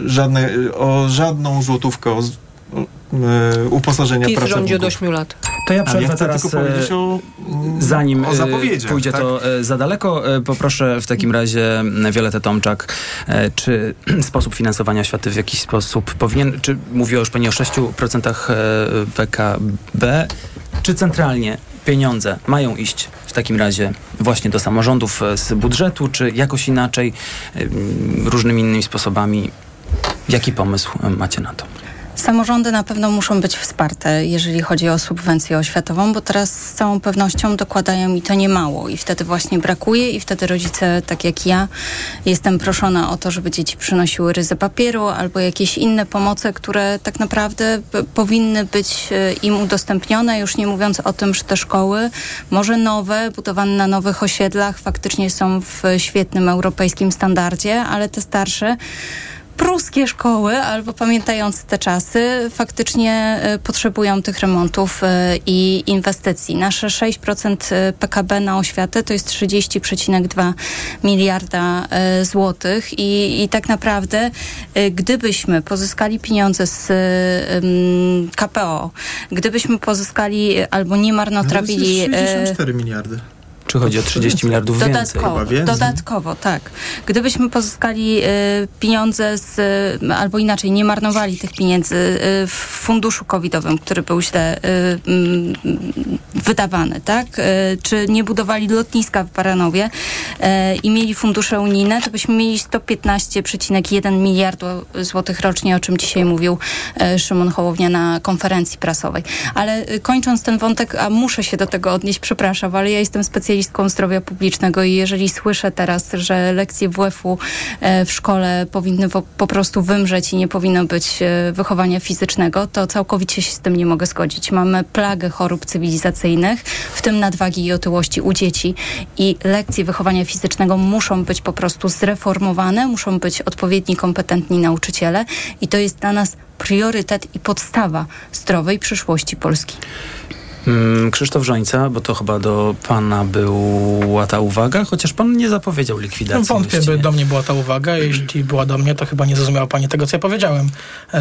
y, żadne, y, o żadną złotówkę o, o, uposażenia PiS pracowników. PiS rządzi od ośmiu lat. To ja przerwę ja teraz, o, zanim o pójdzie tak? to za daleko, poproszę w takim razie Wioletę Tomczak, czy sposób finansowania oświaty w jakiś sposób powinien, czy mówiła już pani o sześciu procentach P K B, czy centralnie pieniądze mają iść w takim razie właśnie do samorządów z budżetu, czy jakoś inaczej, różnymi innymi sposobami? Jaki pomysł macie na to? Samorządy na pewno muszą być wsparte, jeżeli chodzi o subwencję oświatową, bo teraz z całą pewnością dokładają i to nie mało i wtedy właśnie brakuje i wtedy rodzice, tak jak ja, jestem proszona o to, żeby dzieci przynosiły ryzy papieru albo jakieś inne pomoce, które tak naprawdę powinny być im udostępnione, już nie mówiąc o tym, że te szkoły, może nowe, budowane na nowych osiedlach, faktycznie są w świetnym europejskim standardzie, ale te starsze, pruskie szkoły, albo pamiętając te czasy, faktycznie potrzebują tych remontów i inwestycji. Nasze sześć procent P K B na oświatę to jest trzydzieści przecinek dwa miliarda złotych i, i tak naprawdę gdybyśmy pozyskali pieniądze z K P O, gdybyśmy pozyskali albo nie marnotrawili... No to jest sześćdziesiąt cztery miliardy. Czy chodzi o trzydzieści miliardów więcej? Dodatkowo, więcej? Dodatkowo, tak. Gdybyśmy pozyskali y, pieniądze z, y, albo inaczej, nie marnowali tych pieniędzy y, w funduszu covidowym, który był źle y, y, wydawany, tak? Y, czy nie budowali lotniska w Baranowie y, i mieli fundusze unijne, to byśmy mieli sto piętnaście przecinek jeden miliarda złotych rocznie, o czym dzisiaj mówił y, Szymon Hołownia na konferencji prasowej. Ale y, kończąc ten wątek, a muszę się do tego odnieść, przepraszam, ale ja jestem specjalistą zdrowia publicznego i jeżeli słyszę teraz, że lekcje W F U w szkole powinny po prostu wymrzeć i nie powinno być wychowania fizycznego, to całkowicie się z tym nie mogę zgodzić. Mamy plagę chorób cywilizacyjnych, w tym nadwagi i otyłości u dzieci i lekcje wychowania fizycznego muszą być po prostu zreformowane, muszą być odpowiedni, kompetentni nauczyciele i to jest dla nas priorytet i podstawa zdrowej przyszłości Polski. Krzysztof Żońca, bo to chyba do pana była ta uwaga, chociaż pan nie zapowiedział likwidacji. No wątpię, by do mnie była ta uwaga. Jeśli była do mnie, to chyba nie zrozumiała pani tego, co ja powiedziałem.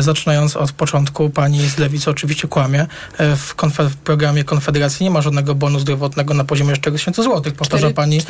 Zaczynając od początku, pani z Lewicy oczywiście kłamie. W, konfe- w programie Konfederacji nie ma żadnego bonu zdrowotnego na poziomie cztery tysiące złotych. Powtarza pani,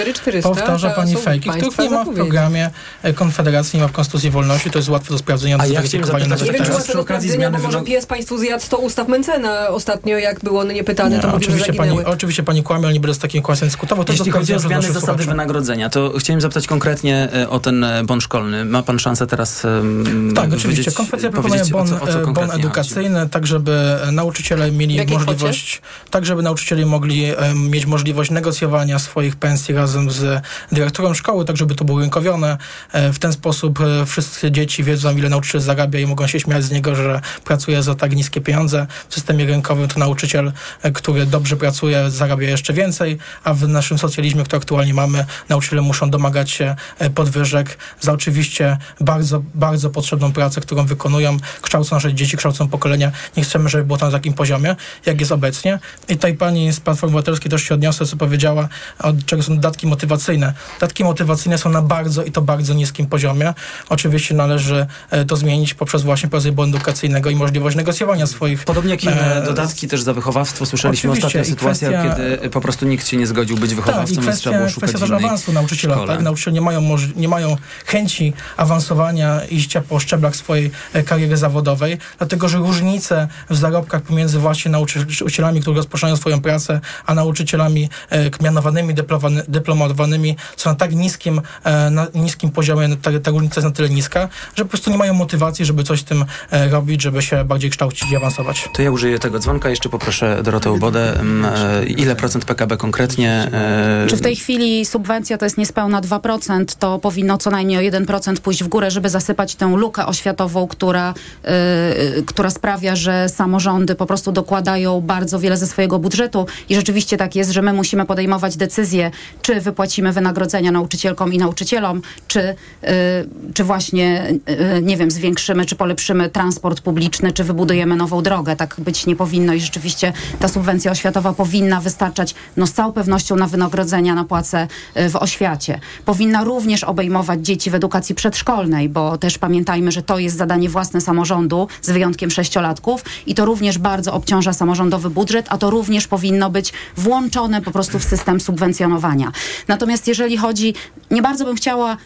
powtarza pani fejki, których nie ma w programie Konfederacji, nie ma w Konstytucji Wolności. To jest łatwe do sprawdzenia. A ja chciałem zapytać, nie wiem, czy łatwe do sprawdzenia, bo może pies państwu zjadł sto ustaw Mencena ostatnio, jak było nie pytanie. Nie, to oczywiście, pani, oczywiście pani kłamie, ale nie będę z takim kłamstwem dyskutował. To jeśli chodzi o zmiany zasady słuchaczy. wynagrodzenia, to chciałem zapytać konkretnie o ten bon szkolny. Ma pan szansę teraz um, Tak, oczywiście. Konfederacja proponuje bon, o co, o co bon edukacyjny, chodzi? tak żeby nauczyciele mieli możliwość, kwocie? tak żeby nauczyciele mogli um, mieć możliwość negocjowania swoich pensji razem z dyrektorem szkoły, tak żeby to było rynkowione. E, w ten sposób e, wszyscy dzieci wiedzą, ile nauczyciel zarabia i mogą się śmiać z niego, że pracuje za tak niskie pieniądze. W systemie rynkowym to nauczyciel, który dobrze pracuje, zarabia jeszcze więcej, a w naszym socjalizmie, który aktualnie mamy, nauczyciele muszą domagać się podwyżek za oczywiście bardzo, bardzo potrzebną pracę, którą wykonują, kształcą nasze dzieci, kształcą pokolenia. Nie chcemy, żeby było to na takim poziomie, jak jest obecnie. I tutaj pani z Platformy Obywatelskiej też się odniosła, co powiedziała, od czego są dodatki motywacyjne. Dodatki motywacyjne są na bardzo i to bardzo niskim poziomie. Oczywiście należy to zmienić poprzez właśnie proces bonu edukacyjnego i możliwość negocjowania swoich... Podobnie jak inne dodatki też za wychowawstwo. Słyszeliśmy ostatnią sytuację, kwestia... kiedy po prostu nikt się nie zgodził być wychowawcą, tak, więc trzeba było szukać innej awansu nauczyciela, szkole. Tak? Nauczyciele nie mają, moż- nie mają chęci awansowania, iścia po szczeblach swojej e, kariery zawodowej, dlatego że różnice w zarobkach pomiędzy właśnie nauczycielami, którzy rozpoczynają swoją pracę, a nauczycielami e, mianowanymi, dyplowany, dyplomowanymi są na tak niskim, e, na niskim poziomie, ta, ta różnica jest na tyle niska, że po prostu nie mają motywacji, żeby coś z tym e, robić, żeby się bardziej kształcić i awansować. To ja użyję tego dzwonka, jeszcze poproszę Dorotę Łobodę, ile procent P K B konkretnie? Czy w tej chwili subwencja to jest niespełna dwa procent, to powinno co najmniej o jeden procent pójść w górę, żeby zasypać tę lukę oświatową, która, yy, która sprawia, że samorządy po prostu dokładają bardzo wiele ze swojego budżetu i rzeczywiście tak jest, że my musimy podejmować decyzję, czy wypłacimy wynagrodzenia nauczycielkom i nauczycielom, czy, yy, czy właśnie, yy, nie wiem, zwiększymy, czy polepszymy transport publiczny, czy wybudujemy nową drogę. Tak być nie powinno i rzeczywiście ta subwencja oświatowa powinna wystarczać no, z całą pewnością na wynagrodzenia, na płace w oświacie. Powinna również obejmować dzieci w edukacji przedszkolnej, bo też pamiętajmy, że to jest zadanie własne samorządu, z wyjątkiem sześciolatków i to również bardzo obciąża samorządowy budżet, a to również powinno być włączone po prostu w system subwencjonowania. Natomiast jeżeli chodzi, nie bardzo bym chciała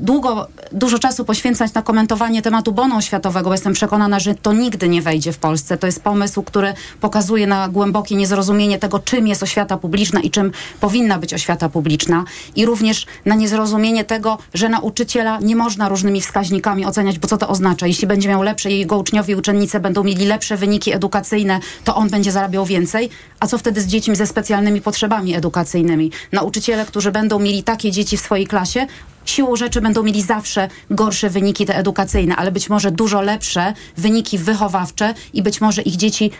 długo, dużo czasu poświęcać na komentowanie tematu bonu oświatowego, bo jestem przekonana, że to nigdy nie wejdzie w Polsce. To jest pomysł, który pokazuje na głębokie niezrozumienie tego, czym jest oświata publiczna i czym powinna być oświata publiczna. I również na niezrozumienie tego, że nauczyciela nie można różnymi wskaźnikami oceniać, bo co to oznacza? Jeśli będzie miał lepsze, jego uczniowie i uczennice będą mieli lepsze wyniki edukacyjne, to on będzie zarabiał więcej. A co wtedy z dziećmi ze specjalnymi potrzebami edukacyjnymi? Nauczyciele, którzy będą mieli takie dzieci w swojej klasie, siłą rzeczy będą mieli zawsze gorsze wyniki te edukacyjne, ale być może dużo lepsze wyniki wychowawcze i być może ich dzieci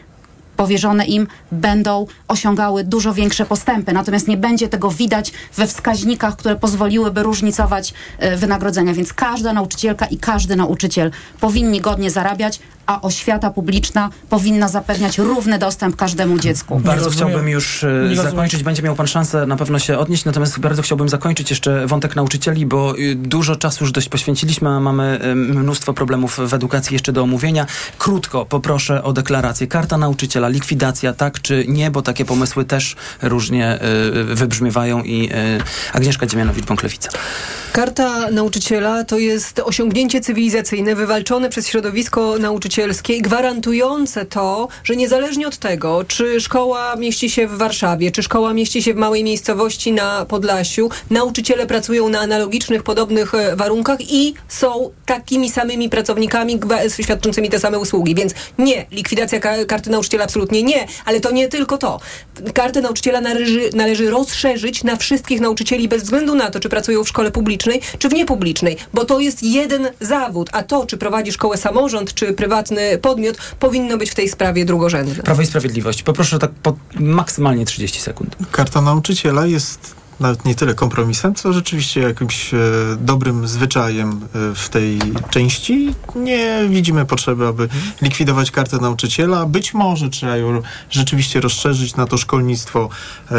powierzone im będą osiągały dużo większe postępy. Natomiast nie będzie tego widać we wskaźnikach, które pozwoliłyby różnicować y, wynagrodzenia. Więc każda nauczycielka i każdy nauczyciel powinni godnie zarabiać, a oświata publiczna powinna zapewniać równy dostęp każdemu dziecku. Nie bardzo rozumiem. Chciałbym już nie zakończyć, rozumiem. Będzie miał pan szansę na pewno się odnieść, natomiast bardzo chciałbym zakończyć jeszcze wątek nauczycieli, bo dużo czasu już dość poświęciliśmy, a mamy mnóstwo problemów w edukacji jeszcze do omówienia. Krótko poproszę o deklarację. Karta nauczyciela, likwidacja, tak czy nie, bo takie pomysły też różnie y, wybrzmiewają i y, Agnieszka Dziemianowicz-Bąk, Lewica. Karta nauczyciela to jest osiągnięcie cywilizacyjne wywalczone przez środowisko nauczycieli i gwarantujące to, że niezależnie od tego, czy szkoła mieści się w Warszawie, czy szkoła mieści się w małej miejscowości na Podlasiu, nauczyciele pracują na analogicznych, podobnych warunkach i są takimi samymi pracownikami gwa- świadczącymi te same usługi. Więc nie, likwidacja ka- karty nauczyciela absolutnie nie, ale to nie tylko to. Kartę nauczyciela należy, należy rozszerzyć na wszystkich nauczycieli bez względu na to, czy pracują w szkole publicznej, czy w niepublicznej, bo to jest jeden zawód, a to, czy prowadzi szkołę samorząd, czy prywatny podmiot, powinno być w tej sprawie drugorzędne. Prawo i Sprawiedliwość. Poproszę tak po maksymalnie trzydzieści sekund. Karta nauczyciela jest nawet nie tyle kompromisem, co rzeczywiście jakimś e, dobrym zwyczajem e, w tej części. Nie widzimy potrzeby, aby likwidować kartę nauczyciela. Być może trzeba ją rzeczywiście rozszerzyć na to szkolnictwo e,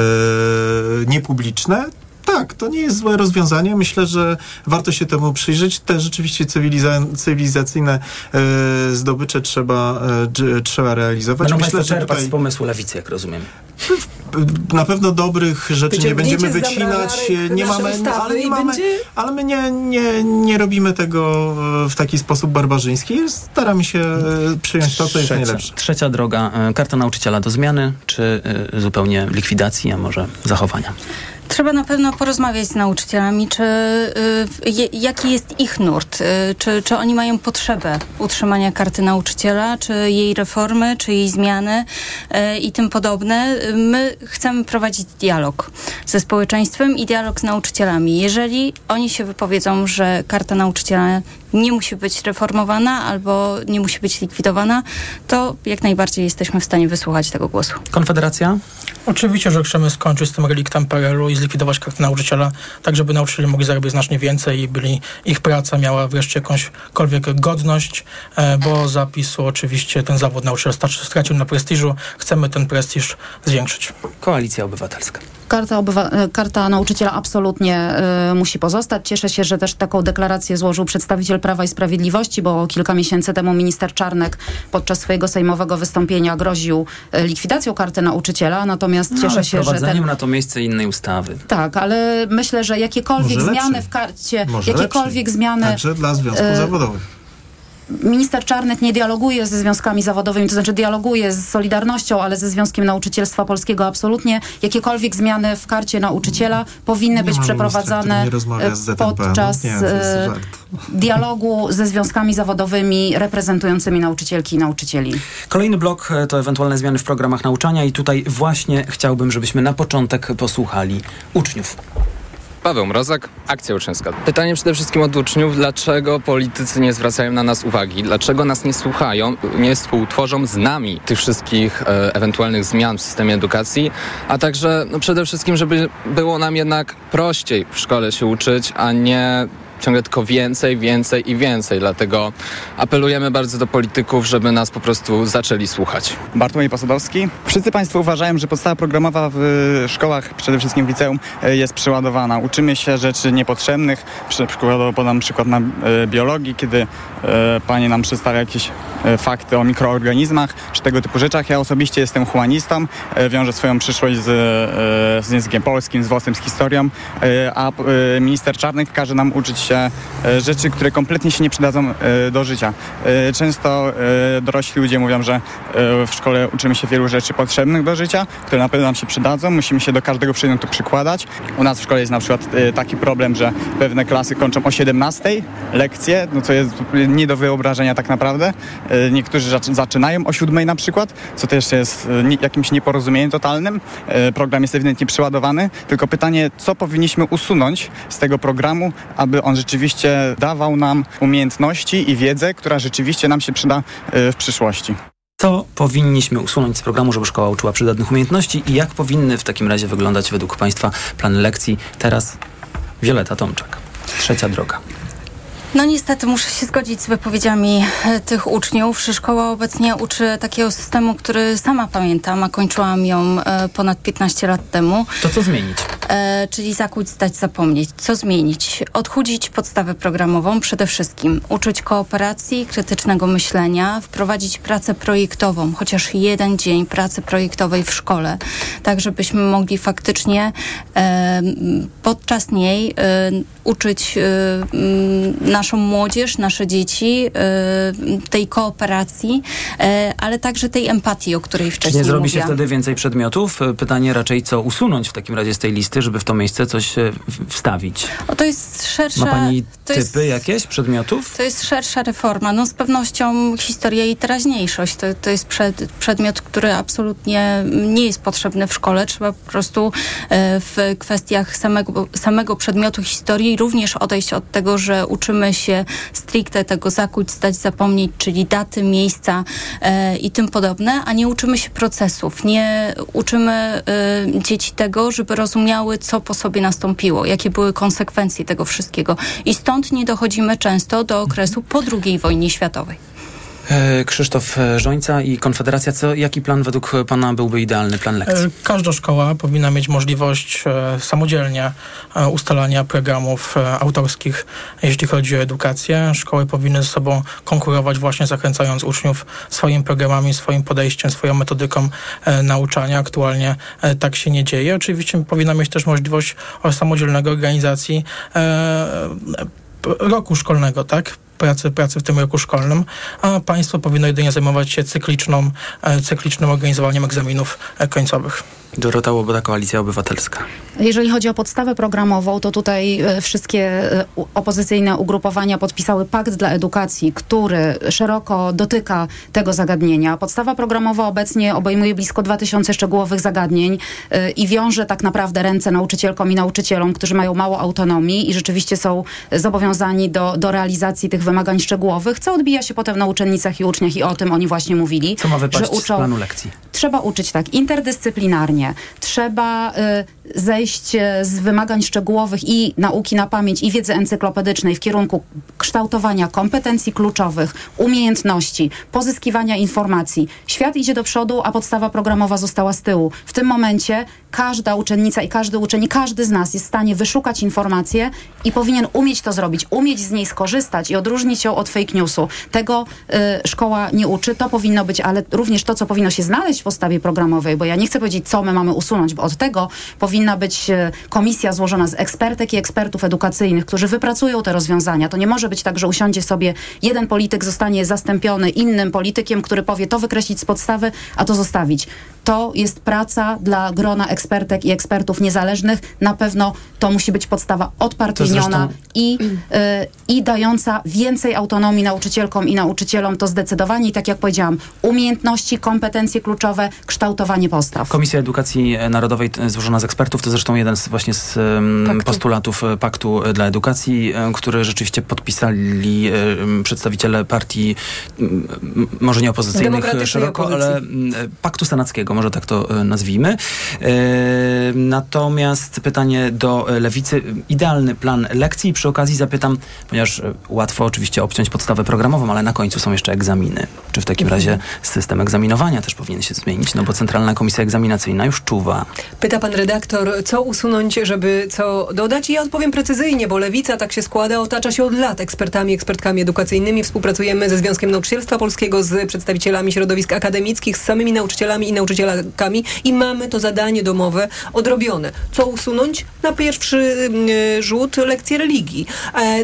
niepubliczne. Tak, to nie jest złe rozwiązanie. Myślę, że warto się temu przyjrzeć. Te rzeczywiście cywiliza- cywilizacyjne e, zdobycze trzeba, e, trzeba realizować. Będą Myślę, że czerpać tutaj... z pomysłu lewicy, jak rozumiem. Na pewno dobrych rzeczy Będzie nie będziemy wycinać, nie mamy, ale, nie mamy, będzie... ale my nie, nie, nie robimy tego w taki sposób barbarzyński. Staramy się przyjąć to, co jest najlepsze. Trzecia droga. Karta nauczyciela do zmiany, czy zupełnie likwidacji, a może zachowania? Trzeba na pewno porozmawiać z nauczycielami, czy y, jaki jest ich nurt, y, czy, czy oni mają potrzebę utrzymania karty nauczyciela, czy jej reformy, czy jej zmiany y, i tym podobne. My chcemy prowadzić dialog ze społeczeństwem i dialog z nauczycielami. Jeżeli oni się wypowiedzą, że karta nauczyciela nie musi być reformowana albo nie musi być likwidowana, to jak najbardziej jesteśmy w stanie wysłuchać tego głosu. Konfederacja? Oczywiście, że chcemy skończyć z tym reliktem P R L u i zlikwidować kartę nauczyciela, tak żeby nauczyciele mogli zarobić znacznie więcej i byli, ich praca miała wreszcie jakąśkolwiek godność, bo zapisu oczywiście ten zawód nauczyciel stracił na prestiżu. Chcemy ten prestiż zwiększyć. Koalicja Obywatelska. Karta, obywa- karta nauczyciela absolutnie y, musi pozostać. Cieszę się, że też taką deklarację złożył przedstawiciel Prawa i Sprawiedliwości, bo kilka miesięcy temu minister Czarnek podczas swojego sejmowego wystąpienia groził y, likwidacją karty nauczyciela, natomiast no, cieszę się, że ten... na to miejsce innej ustawy. Tak, ale myślę, że jakiekolwiek Może zmiany lepszy. w karcie, Może jakiekolwiek lepszy. zmiany... Także dla związków y, zawodowych. Minister Czarnek nie dialoguje ze związkami zawodowymi, to znaczy dialoguje z Solidarnością, ale ze Związkiem Nauczycielstwa Polskiego absolutnie. Jakiekolwiek zmiany w karcie nauczyciela powinny nie być przeprowadzane ministra, podczas nie, dialogu ze związkami zawodowymi reprezentującymi nauczycielki i nauczycieli. Kolejny blok to ewentualne zmiany w programach nauczania i tutaj właśnie chciałbym, żebyśmy na początek posłuchali uczniów. Paweł Mrozek, Akcja Uczniowska. Pytanie przede wszystkim od uczniów, dlaczego politycy nie zwracają na nas uwagi, dlaczego nas nie słuchają, nie współtworzą z nami tych wszystkich e, ewentualnych zmian w systemie edukacji, a także no, przede wszystkim, żeby było nam jednak prościej w szkole się uczyć, a nie ciągle tylko więcej, więcej i więcej. Dlatego apelujemy bardzo do polityków, żeby nas po prostu zaczęli słuchać. Bartłomiej Posadowski. Wszyscy Państwo uważają, że podstawa programowa w szkołach, przede wszystkim w liceum, jest przeładowana. Uczymy się rzeczy niepotrzebnych. Przykładowo podam przykład na biologii, kiedy pani nam przedstawia jakieś fakty o mikroorganizmach czy tego typu rzeczach. Ja osobiście jestem humanistą, wiążę swoją przyszłość z, z językiem polskim, z własnym, z historią, a minister Czarnek każe nam uczyć się rzeczy, które kompletnie się nie przydadzą do życia. Często dorośli ludzie mówią, że w szkole uczymy się wielu rzeczy potrzebnych do życia, które na pewno nam się przydadzą, musimy się do każdego przedmiotu przykładać. U nas w szkole jest na przykład taki problem, że pewne klasy kończą o siedemnastej lekcje, no co jest nie do wyobrażenia tak naprawdę. Niektórzy zaczynają o siódmej na przykład, co też jest jakimś nieporozumieniem totalnym. Program jest ewidentnie przeładowany, tylko pytanie, co powinniśmy usunąć z tego programu, aby on rzeczywiście dawał nam umiejętności i wiedzę, która rzeczywiście nam się przyda w przyszłości. Co powinniśmy usunąć z programu, żeby szkoła uczyła przydatnych umiejętności i jak powinny w takim razie wyglądać według Państwa plany lekcji? Teraz Wioleta Tomczak, Trzecia Droga. No niestety muszę się zgodzić z wypowiedziami tych uczniów, że szkoła obecnie uczy takiego systemu, który sama pamiętam, a kończyłam ją ponad piętnaście lat temu. To co zmienić? E, czyli zakuć, zdać, zapomnieć. Co zmienić? Odchudzić podstawę programową przede wszystkim. Uczyć kooperacji, krytycznego myślenia, wprowadzić pracę projektową, chociaż jeden dzień pracy projektowej w szkole, tak żebyśmy mogli faktycznie e, podczas niej e, uczyć e, na naszą młodzież, nasze dzieci, y, tej kooperacji, y, ale także tej empatii, o której wcześniej mówiłam. Czy nie zrobi się wtedy więcej przedmiotów? Pytanie raczej, co usunąć w takim razie z tej listy, żeby w to miejsce coś wstawić? O, to jest szersza... Ma pani typy jest, jakieś przedmiotów? To jest szersza reforma. No z pewnością historia i teraźniejszość. To, to jest przed, przedmiot, który absolutnie nie jest potrzebny w szkole. Trzeba po prostu y, w kwestiach samego, samego przedmiotu historii również odejść od tego, że uczymy się stricte tego zakuć, zdać, zapomnieć, czyli daty, miejsca e, i tym podobne, a nie uczymy się procesów, nie uczymy e, dzieci tego, żeby rozumiały, co po sobie nastąpiło, jakie były konsekwencje tego wszystkiego. I stąd nie dochodzimy często do okresu po drugiej wojnie światowej. E, Krzysztof Żońca i Konfederacja, co, jaki plan według pana byłby idealny plan lekcji? E, każda szkoła powinna mieć możliwość e, samodzielnie e, ustalania programów e, autorskich, jeśli chodzi o edukację. Szkoły powinny ze sobą konkurować, właśnie zachęcając uczniów swoimi programami, swoim podejściem, swoją metodyką e, nauczania. Aktualnie e, tak się nie dzieje. Oczywiście powinna mieć też możliwość o samodzielnego organizacji e, roku szkolnego, tak? Pracy, pracy w tym roku szkolnym, a państwo powinno jedynie zajmować się cykliczną, cyklicznym organizowaniem egzaminów końcowych. Dorota Łoboda, Koalicja Obywatelska. Jeżeli chodzi o podstawę programową, to tutaj wszystkie opozycyjne ugrupowania podpisały Pakt dla Edukacji, który szeroko dotyka tego zagadnienia. Podstawa programowa obecnie obejmuje blisko dwa tysiące szczegółowych zagadnień i wiąże tak naprawdę ręce nauczycielkom i nauczycielom, którzy mają mało autonomii i rzeczywiście są zobowiązani do, do realizacji tych wymagań szczegółowych, co odbija się potem na uczennicach i uczniach i o tym oni właśnie mówili. Co ma wypaść że uczą, z planu lekcji? Trzeba uczyć tak, interdyscyplinarnie. Trzeba y, zejść z wymagań szczegółowych i nauki na pamięć i wiedzy encyklopedycznej w kierunku kształtowania kompetencji kluczowych, umiejętności, pozyskiwania informacji. Świat idzie do przodu, a podstawa programowa została z tyłu. W tym momencie każda uczennica i każdy uczeń, każdy z nas jest w stanie wyszukać informację i powinien umieć to zrobić, umieć z niej skorzystać i odróżnić ją od fake newsu. Tego y, szkoła nie uczy, to powinno być, ale również to, co powinno się znaleźć w podstawie programowej, bo ja nie chcę powiedzieć, co my mamy usunąć, bo od tego powinna być komisja złożona z ekspertek i ekspertów edukacyjnych, którzy wypracują te rozwiązania. To nie może być tak, że usiądzie sobie jeden polityk, zostanie zastąpiony innym politykiem, który powie to wykreślić z podstawy, a to zostawić. To jest praca dla grona ekspertek i ekspertów niezależnych. Na pewno to musi być podstawa odpartyjniona zresztą... i, y, i dająca więcej autonomii nauczycielkom i nauczycielom. To zdecydowanie i tak jak powiedziałam, umiejętności, kompetencje kluczowe, kształtowanie postaw. Komisja Edukacji Narodowej złożona z ekspertów, to zresztą jeden z, właśnie z Paktu. postulatów Paktu dla Edukacji, który rzeczywiście podpisali przedstawiciele partii, może nie opozycyjnych szeroko, opozycji. ale Paktu Senackiego. może tak to nazwijmy. Natomiast pytanie do Lewicy. Idealny plan lekcji i przy okazji zapytam, ponieważ łatwo oczywiście obciąć podstawę programową, ale na końcu są jeszcze egzaminy. Czy w takim razie system egzaminowania też powinien się zmienić? No bo Centralna Komisja Egzaminacyjna już czuwa. Pyta pan redaktor, co usunąć, żeby co dodać? I ja odpowiem precyzyjnie, bo Lewica, tak się składa, otacza się od lat ekspertami, ekspertkami edukacyjnymi. Współpracujemy ze Związkiem Nauczycielstwa Polskiego, z przedstawicielami środowisk akademickich, z samymi nauczycielami i nauczycielkami i mamy to zadanie domowe odrobione. Co usunąć? Na pierwszy rzut lekcje religii,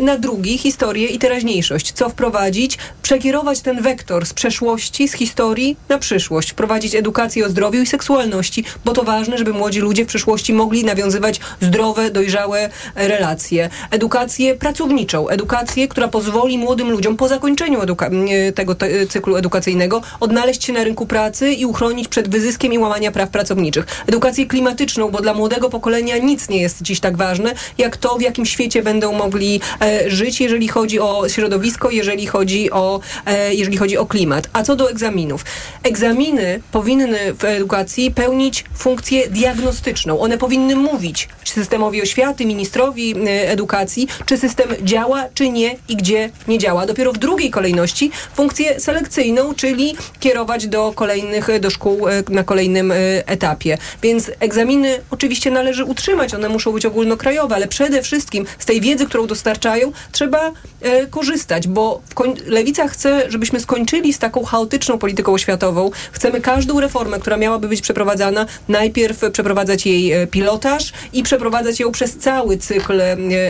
na drugi historię i teraźniejszość. Co wprowadzić? Przekierować ten wektor z przeszłości, z historii na przyszłość. Wprowadzić edukację o zdrowiu i seksualności, bo to ważne, żeby młodzi ludzie w przyszłości mogli nawiązywać zdrowe, dojrzałe relacje. Edukację pracowniczą, edukację, która pozwoli młodym ludziom po zakończeniu eduka- tego te- cyklu edukacyjnego odnaleźć się na rynku pracy i uchronić przed wyzyskiem i łamania praw pracowniczych. Edukację klimatyczną, bo dla młodego pokolenia nic nie jest dziś tak ważne, jak to, w jakim świecie będą mogli e, żyć, jeżeli chodzi o środowisko, jeżeli chodzi o, e, jeżeli chodzi o klimat. A co do egzaminów? Egzaminy powinny w edukacji pełnić funkcję diagnostyczną. One powinny mówić systemowi oświaty, ministrowi e, edukacji, czy system działa, czy nie i gdzie nie działa. Dopiero w drugiej kolejności funkcję selekcyjną, czyli kierować do kolejnych, do szkół e, na kolejnym e, etapie. Więc egzaminy oczywiście należy utrzymać, one muszą być ogólnokrajowe, ale przede wszystkim z tej wiedzy, którą dostarczają, trzeba e, korzystać, bo koń- Lewica chce, żebyśmy skończyli z taką chaotyczną polityką oświatową. Chcemy każdą reformę, która miałaby być przeprowadzana, najpierw przeprowadzać jej pilotaż i przeprowadzać ją przez cały cykl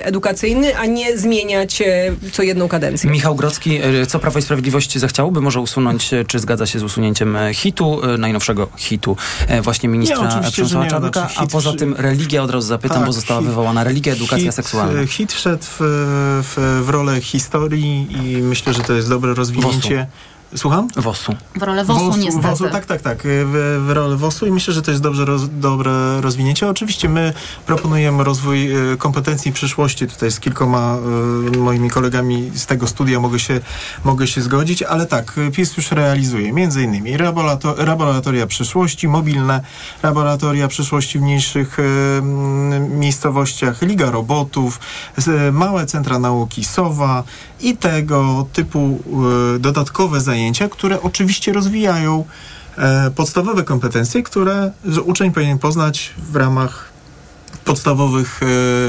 edukacyjny, a nie zmieniać co jedną kadencję. Michał Grodzki, co Prawo i Sprawiedliwość zechciałoby może usunąć, czy zgadza się z usunięciem hitu, najnowszego hitu właśnie ministra Przemysława Czarnka, znaczy a poza tym religia, od razu zapytam, tak, bo została hit, wywołana religia, edukacja hit, seksualna. Hit wszedł w, w, w rolę historii i myślę, że to jest dobre rozwinięcie. Słucham? WOS-u. W rolę WOS-u niestety. WOS-u, tak, tak, tak. W, w rolę WOS-u i myślę, że to jest dobrze roz, dobre rozwinięcie. Oczywiście my proponujemy rozwój kompetencji przyszłości. Tutaj z kilkoma y, moimi kolegami z tego studia mogę się, mogę się zgodzić, ale tak, PiS już realizuje między innymi laborato, laboratoria przyszłości, mobilne laboratoria przyszłości w mniejszych y, miejscowościach, Liga Robotów, y, małe centra nauki SOWA i tego typu y, dodatkowe zajęcia, które oczywiście rozwijają e, podstawowe kompetencje, które uczeń powinien poznać w ramach podstawowych,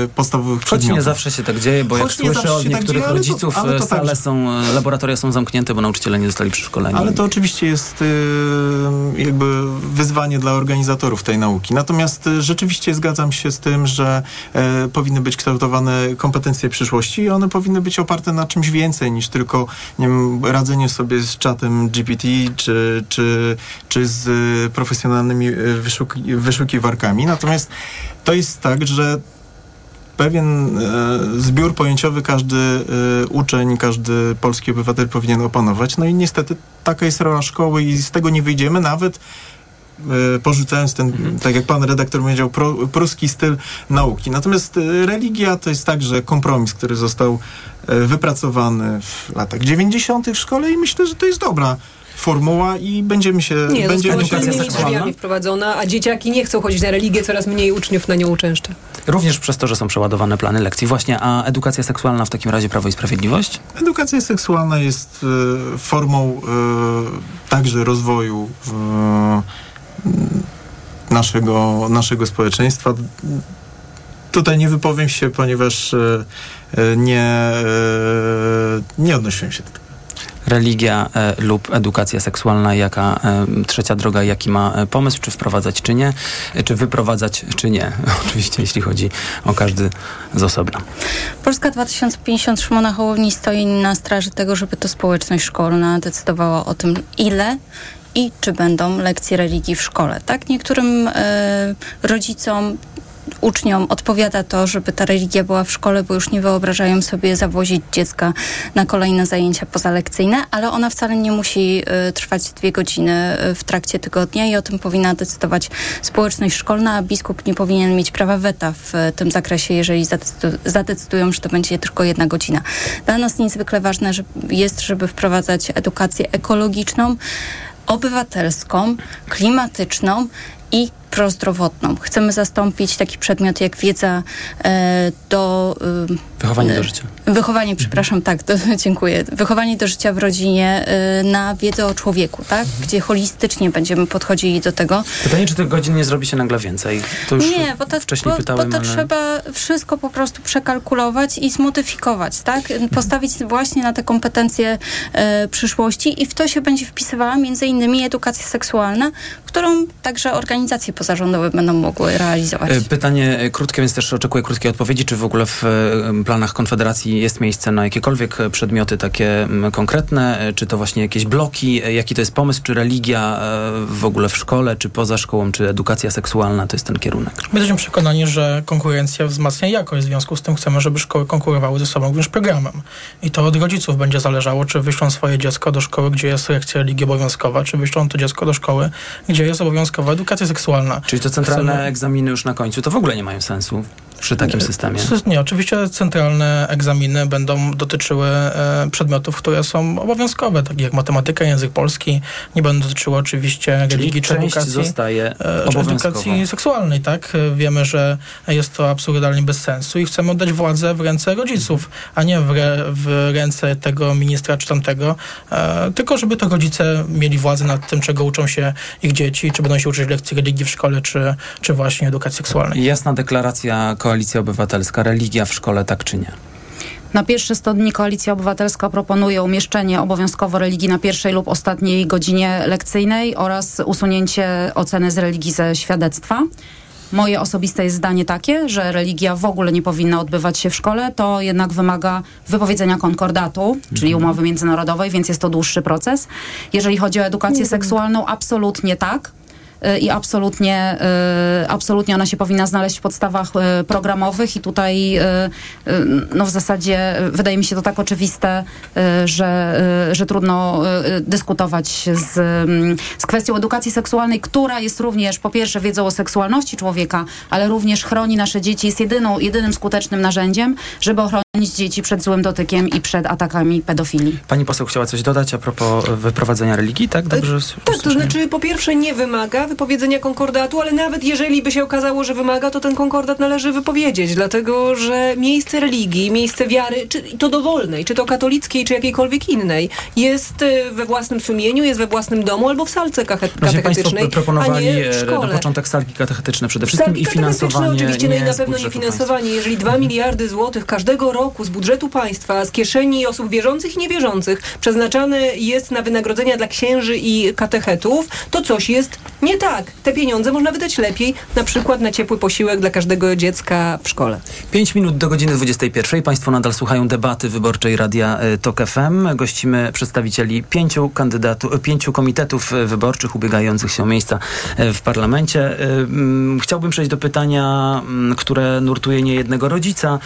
e, podstawowych przedmiotów. Choć nie zawsze się tak dzieje, bo Choć jak słyszę od niektórych tak dzieje, rodziców, ale to, ale to sale tak, są, laboratoria są zamknięte, bo nauczyciele nie zostali przeszkoleni. Ale to oczywiście jest e, jakby wyzwanie dla organizatorów tej nauki. Natomiast e, rzeczywiście zgadzam się z tym, że e, powinny być kształtowane kompetencje przyszłości i one powinny być oparte na czymś więcej niż tylko nie wiem, radzenie sobie z czatem G P T czy, czy, czy z e, profesjonalnymi wyszuki, wyszukiwarkami. Natomiast to jest tak, że pewien e, zbiór pojęciowy każdy e, uczeń, każdy polski obywatel powinien opanować. No i niestety taka jest rola szkoły i z tego nie wyjdziemy nawet e, porzucając ten, mhm. tak jak pan redaktor powiedział, pro, pruski styl nauki. Natomiast e, religia to jest także kompromis, który został e, wypracowany w latach dziewięćdziesiątych w szkole i myślę, że to jest dobra formuła i będziemy się... Nie, będziemy edukacja seksualna wprowadzona, a dzieciaki nie chcą chodzić na religię, coraz mniej uczniów na nią uczęszcza. Również przez to, że są przeładowane plany lekcji. Właśnie, a edukacja seksualna w takim razie Prawo i Sprawiedliwość? Edukacja seksualna jest y, formą y, także rozwoju y, naszego, naszego społeczeństwa. Tutaj nie wypowiem się, ponieważ y, nie, y, nie odnosiłem się do tego. Religia e, lub edukacja seksualna, jaka e, trzecia droga, jaki ma e, pomysł, czy wprowadzać, czy nie, e, czy wyprowadzać, czy nie. Oczywiście, jeśli chodzi o każdy z osobna. Polska dwa tysiące pięćdziesiąt Szymona Hołowni stoi na straży tego, żeby to społeczność szkolna decydowała o tym, ile i czy będą lekcje religii w szkole. Tak? Niektórym y, rodzicom, uczniom odpowiada to, żeby ta religia była w szkole, bo już nie wyobrażają sobie zawozić dziecka na kolejne zajęcia pozalekcyjne, ale ona wcale nie musi y, trwać dwie godziny w trakcie tygodnia i o tym powinna decydować społeczność szkolna, a biskup nie powinien mieć prawa weta w y, tym zakresie, jeżeli zadecydu- zadecydują, że to będzie tylko jedna godzina. Dla nas niezwykle ważne że jest, żeby wprowadzać edukację ekologiczną, obywatelską, klimatyczną i prozdrowotną. Chcemy zastąpić taki przedmiot jak wiedza e, do... E, wychowanie do życia. Wychowanie, przepraszam, tak, do, dziękuję. Wychowanie do życia w rodzinie e, na wiedzę o człowieku, tak? Mhm. Gdzie holistycznie będziemy podchodzili do tego. Pytanie, czy tych godzin nie zrobi się nagle więcej? To już nie, bo to, wcześniej bo, pytałem, bo to ale... trzeba wszystko po prostu przekalkulować i zmodyfikować, tak? Postawić mhm. właśnie na te kompetencje e, przyszłości i w to się będzie wpisywała między innymi edukacja seksualna, którą także organizacje pozarządowe będą mogły realizować. Pytanie krótkie, więc też oczekuję krótkiej odpowiedzi. Czy w ogóle w planach Konfederacji jest miejsce na jakiekolwiek przedmioty takie konkretne? Czy to właśnie jakieś bloki? Jaki to jest pomysł? Czy religia w ogóle w szkole, czy poza szkołą, czy edukacja seksualna to jest ten kierunek? My jesteśmy przekonani, że konkurencja wzmacnia jakość. W związku z tym chcemy, żeby szkoły konkurowały ze sobą również programem. I to od rodziców będzie zależało, czy wyślą swoje dziecko do szkoły, gdzie jest lekcja religii obowiązkowa, czy wyślą to dziecko do szkoły, gdzie jest obowiązkowa edukacja seksualna. Czyli to centralne Chcemy... egzaminy już na końcu to w ogóle nie mają sensu przy takim systemie? Nie, oczywiście centralne egzaminy będą dotyczyły e, przedmiotów, które są obowiązkowe, takie jak matematyka, język polski. Nie będą dotyczyły oczywiście czyli religii czy edukacji, zostaje e, czy edukacji seksualnej, tak? Wiemy, że jest to absurdalnie bez sensu i chcemy oddać władzę w ręce rodziców, a nie w, re, w ręce tego ministra czy tamtego, e, tylko żeby to rodzice mieli władzę nad tym, czego uczą się ich dzieci, czy będą się uczyć lekcji religii w szkole, czy, czy właśnie edukacji seksualnej. Jasna deklaracja Koalicja Obywatelska. Religia w szkole, tak czy nie? Na pierwsze sto dni Koalicja Obywatelska proponuje umieszczenie obowiązkowo religii na pierwszej lub ostatniej godzinie lekcyjnej oraz usunięcie oceny z religii ze świadectwa. Moje osobiste jest zdanie takie, że religia w ogóle nie powinna odbywać się w szkole, to jednak wymaga wypowiedzenia konkordatu, czyli umowy międzynarodowej, więc jest to dłuższy proces. Jeżeli chodzi o edukację seksualną, absolutnie tak. I absolutnie, absolutnie ona się powinna znaleźć w podstawach programowych i tutaj no w zasadzie wydaje mi się to tak oczywiste, że, że trudno dyskutować z, z kwestią edukacji seksualnej, która jest również po pierwsze wiedzą o seksualności człowieka, ale również chroni nasze dzieci, jest jedyną, jedynym skutecznym narzędziem, żeby ochronić dzieci przed złym dotykiem i przed atakami pedofilii. Pani poseł chciała coś dodać a propos wyprowadzenia religii, tak? Dobrze e, tak, to znaczy po pierwsze nie wymaga wypowiedzenia konkordatu, ale nawet jeżeli by się okazało, że wymaga, to ten konkordat należy wypowiedzieć, dlatego że miejsce religii, miejsce wiary, czy to dowolnej, czy to katolickiej, czy jakiejkolwiek innej, jest we własnym sumieniu, jest we własnym domu albo w salce katechetycznej, państwo proponowali a nie w szkole. Na początek salki katechetyczne przede wszystkim salki i finansowanie. Oczywiście, no i na pewno nie finansowanie. Jeżeli dwa miliardy złotych każdego roku z budżetu państwa, z kieszeni osób wierzących i niewierzących, przeznaczane jest na wynagrodzenia dla księży i katechetów, to coś jest nie tak. Te pieniądze można wydać lepiej, na przykład na ciepły posiłek dla każdego dziecka w szkole. Pięć minut do godziny dwudziestej pierwszej. Państwo nadal słuchają debaty wyborczej Radia TOK F M. Gościmy przedstawicieli pięciu kandydatów, pięciu komitetów wyborczych ubiegających się o miejsca w parlamencie. Chciałbym przejść do pytania, które nurtuje niejednego rodzica.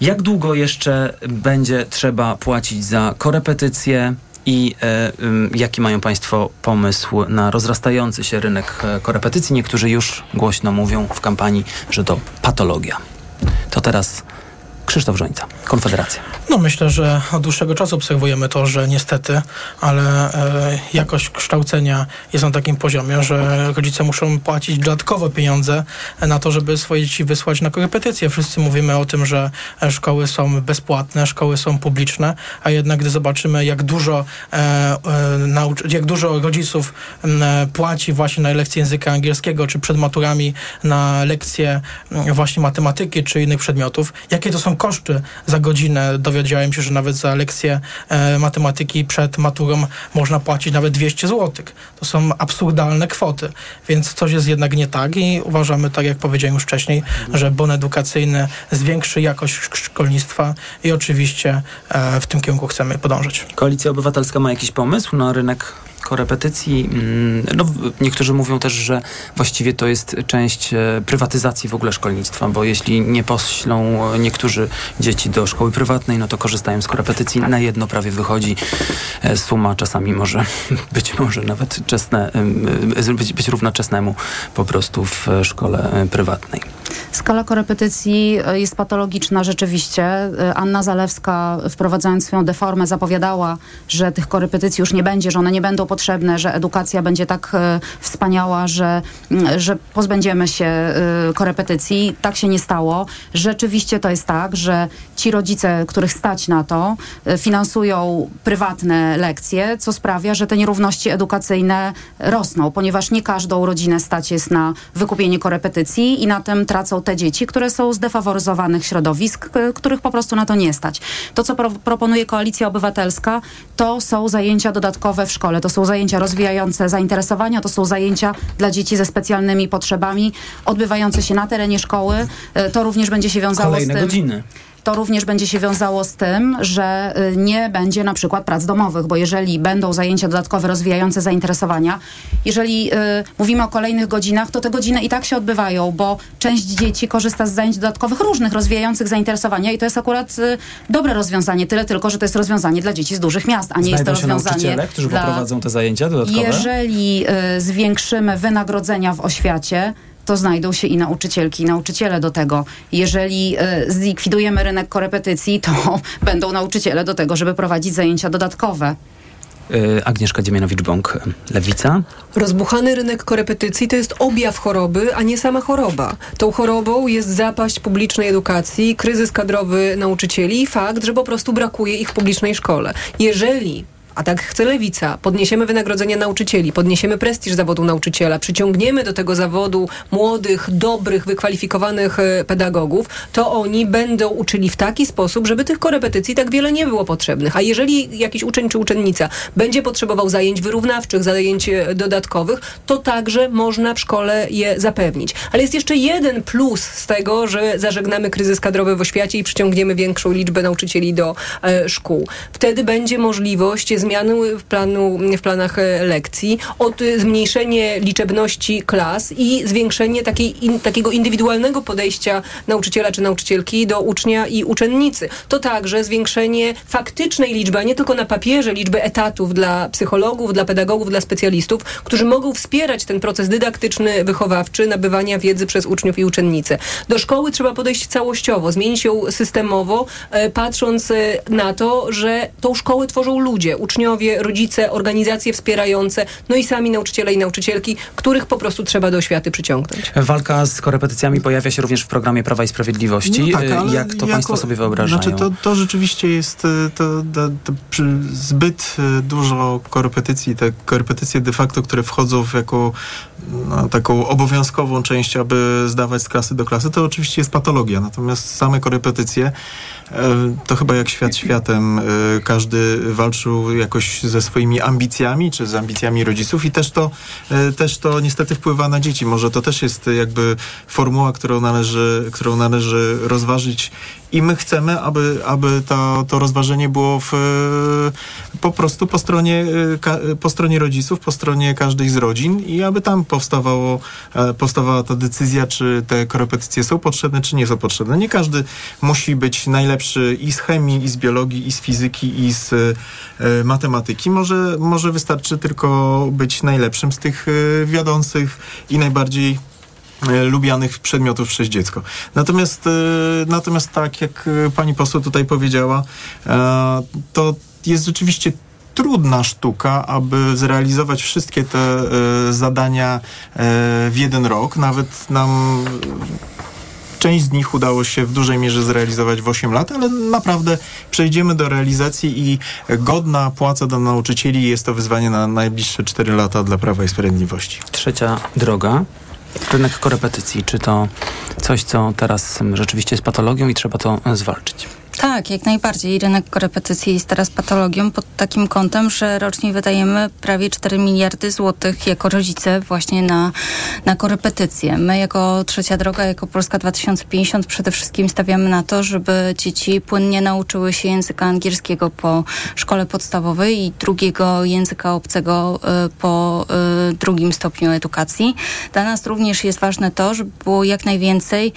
Jak długo jeszcze będzie trzeba płacić za korepetycje i y, y, jaki mają państwo pomysł na rozrastający się rynek korepetycji? Niektórzy już głośno mówią w kampanii, że to patologia. To teraz Krzysztof Żońca, Konfederacja. No myślę, że od dłuższego czasu obserwujemy to, że niestety, ale e, jakość kształcenia jest na takim poziomie, że rodzice muszą płacić dodatkowo pieniądze na to, żeby swoje dzieci wysłać na korepetycje. Wszyscy mówimy o tym, że szkoły są bezpłatne, szkoły są publiczne, a jednak gdy zobaczymy, jak dużo, e, e, nauc- jak dużo rodziców e, płaci właśnie na lekcje języka angielskiego, czy przed maturami na lekcje e, właśnie matematyki, czy innych przedmiotów, jakie to są koszty za godzinę. Dowiedziałem się, że nawet za lekcję e, matematyki przed maturą można płacić nawet dwieście złotych. To są absurdalne kwoty, więc coś jest jednak nie tak i uważamy, tak jak powiedziałem już wcześniej, że bon edukacyjny zwiększy jakość szkolnictwa i oczywiście e, w tym kierunku chcemy podążać. Koalicja Obywatelska ma jakiś pomysł na rynek korepetycji? No, niektórzy mówią też, że właściwie to jest część prywatyzacji w ogóle szkolnictwa, bo jeśli nie poślą niektórzy dzieci do szkoły prywatnej, no to korzystają z korepetycji. Na jedno prawie wychodzi suma, czasami może być może nawet czesne, być, być równa czesnemu po prostu w szkole prywatnej. Skala korepetycji jest patologiczna rzeczywiście. Anna Zalewska, wprowadzając swoją deformę, zapowiadała, że tych korepetycji już nie będzie, że one nie będą potrzebne, że edukacja będzie tak wspaniała, że, że pozbędziemy się korepetycji. Tak się nie stało. Rzeczywiście to jest tak, że ci rodzice, których stać na to, finansują prywatne lekcje, co sprawia, że te nierówności edukacyjne rosną, ponieważ nie każdą rodzinę stać jest na wykupienie korepetycji i na tym tracą te dzieci, które są z defaworyzowanych środowisk, których po prostu na to nie stać. To, co pro- proponuje Koalicja Obywatelska, to są zajęcia dodatkowe w szkole, to są zajęcia rozwijające zainteresowania, to są zajęcia dla dzieci ze specjalnymi potrzebami, odbywające się na terenie szkoły. To również będzie się wiązało Kolejne z tym... godziny. To również będzie się wiązało z tym, że nie będzie na przykład prac domowych, bo jeżeli będą zajęcia dodatkowe rozwijające zainteresowania, jeżeli y, mówimy o kolejnych godzinach, to te godziny i tak się odbywają, bo część dzieci korzysta z zajęć dodatkowych różnych, rozwijających zainteresowania i to jest akurat y, dobre rozwiązanie, tyle tylko, że to jest rozwiązanie dla dzieci z dużych miast, a nie Znajdą jest to rozwiązanie dla... którzy poprowadzą te zajęcia dodatkowe? Jeżeli y, zwiększymy wynagrodzenia w oświacie, to znajdą się i nauczycielki, i nauczyciele do tego. Jeżeli y, zlikwidujemy rynek korepetycji, to będą nauczyciele do tego, żeby prowadzić zajęcia dodatkowe. Agnieszka Dziemianowicz-Bąk, Lewica. Rozbuchany rynek korepetycji to jest objaw choroby, a nie sama choroba. Tą chorobą jest zapaść publicznej edukacji, kryzys kadrowy nauczycieli i fakt, że po prostu brakuje ich w publicznej szkole. Jeżeli... A tak chce Lewica. Podniesiemy wynagrodzenia nauczycieli, podniesiemy prestiż zawodu nauczyciela, przyciągniemy do tego zawodu młodych, dobrych, wykwalifikowanych pedagogów, to oni będą uczyli w taki sposób, żeby tych korepetycji tak wiele nie było potrzebnych. A jeżeli jakiś uczeń czy uczennica będzie potrzebował zajęć wyrównawczych, zajęć dodatkowych, to także można w szkole je zapewnić. Ale jest jeszcze jeden plus z tego, że zażegnamy kryzys kadrowy w oświacie i przyciągniemy większą liczbę nauczycieli do e, szkół. Wtedy będzie możliwość zmiany w, planu, w planach lekcji, od zmniejszenie liczebności klas i zwiększenie takiej, in, takiego indywidualnego podejścia nauczyciela czy nauczycielki do ucznia i uczennicy. To także zwiększenie faktycznej liczby, a nie tylko na papierze, liczby etatów dla psychologów, dla pedagogów, dla specjalistów, którzy mogą wspierać ten proces dydaktyczny, wychowawczy, nabywania wiedzy przez uczniów i uczennice. Do szkoły trzeba podejść całościowo, zmienić ją systemowo, patrząc na to, że tą szkołę tworzą ludzie, uczniowie, rodzice, organizacje wspierające, no i sami nauczyciele i nauczycielki, których po prostu trzeba do oświaty przyciągnąć. Walka z korepetycjami pojawia się również w programie Prawa i Sprawiedliwości. No tak, jak to jako, państwo sobie wyobrażają? Znaczy to, to rzeczywiście jest to, to, to zbyt dużo korepetycji, te korepetycje de facto, które wchodzą w jako no, taką obowiązkową część, aby zdawać z klasy do klasy, to oczywiście jest patologia. Natomiast same korepetycje, to chyba jak świat światem, każdy walczył jakoś ze swoimi ambicjami, czy z ambicjami rodziców i też to, też to niestety wpływa na dzieci. Może to też jest jakby formuła, którą należy, którą należy rozważyć i my chcemy, aby, aby ta, to rozważenie było w, po prostu po stronie, po stronie rodziców, po stronie każdej z rodzin i aby tam powstawało, powstawała ta decyzja, czy te korepetycje są potrzebne, czy nie są potrzebne. Nie każdy musi być najlepszy i z chemii, i z biologii, i z fizyki, i z matematyki. Może, może wystarczy tylko być najlepszym z tych wiodących i najbardziej lubianych przedmiotów przez dziecko. Natomiast, natomiast tak jak pani poseł tutaj powiedziała, to jest rzeczywiście trudna sztuka, aby zrealizować wszystkie te zadania w jeden rok. Nawet nam... Część z nich udało się w dużej mierze zrealizować w osiem lat, ale naprawdę przejdziemy do realizacji i godna płaca dla nauczycieli jest to wyzwanie na najbliższe cztery lata dla Prawa i Sprawiedliwości. Trzecia droga. Rynek korepetycji. Czy to coś, co teraz rzeczywiście jest patologią i trzeba to zwalczyć? Tak, jak najbardziej. Rynek korepetycji jest teraz patologią pod takim kątem, że rocznie wydajemy prawie cztery miliardy złotych jako rodzice właśnie na, na korepetycje. My jako Trzecia Droga, jako Polska dwa tysiące pięćdziesiąt przede wszystkim stawiamy na to, żeby dzieci płynnie nauczyły się języka angielskiego po szkole podstawowej i drugiego języka obcego po drugim stopniu edukacji. Dla nas również jest ważne to, żeby było jak najwięcej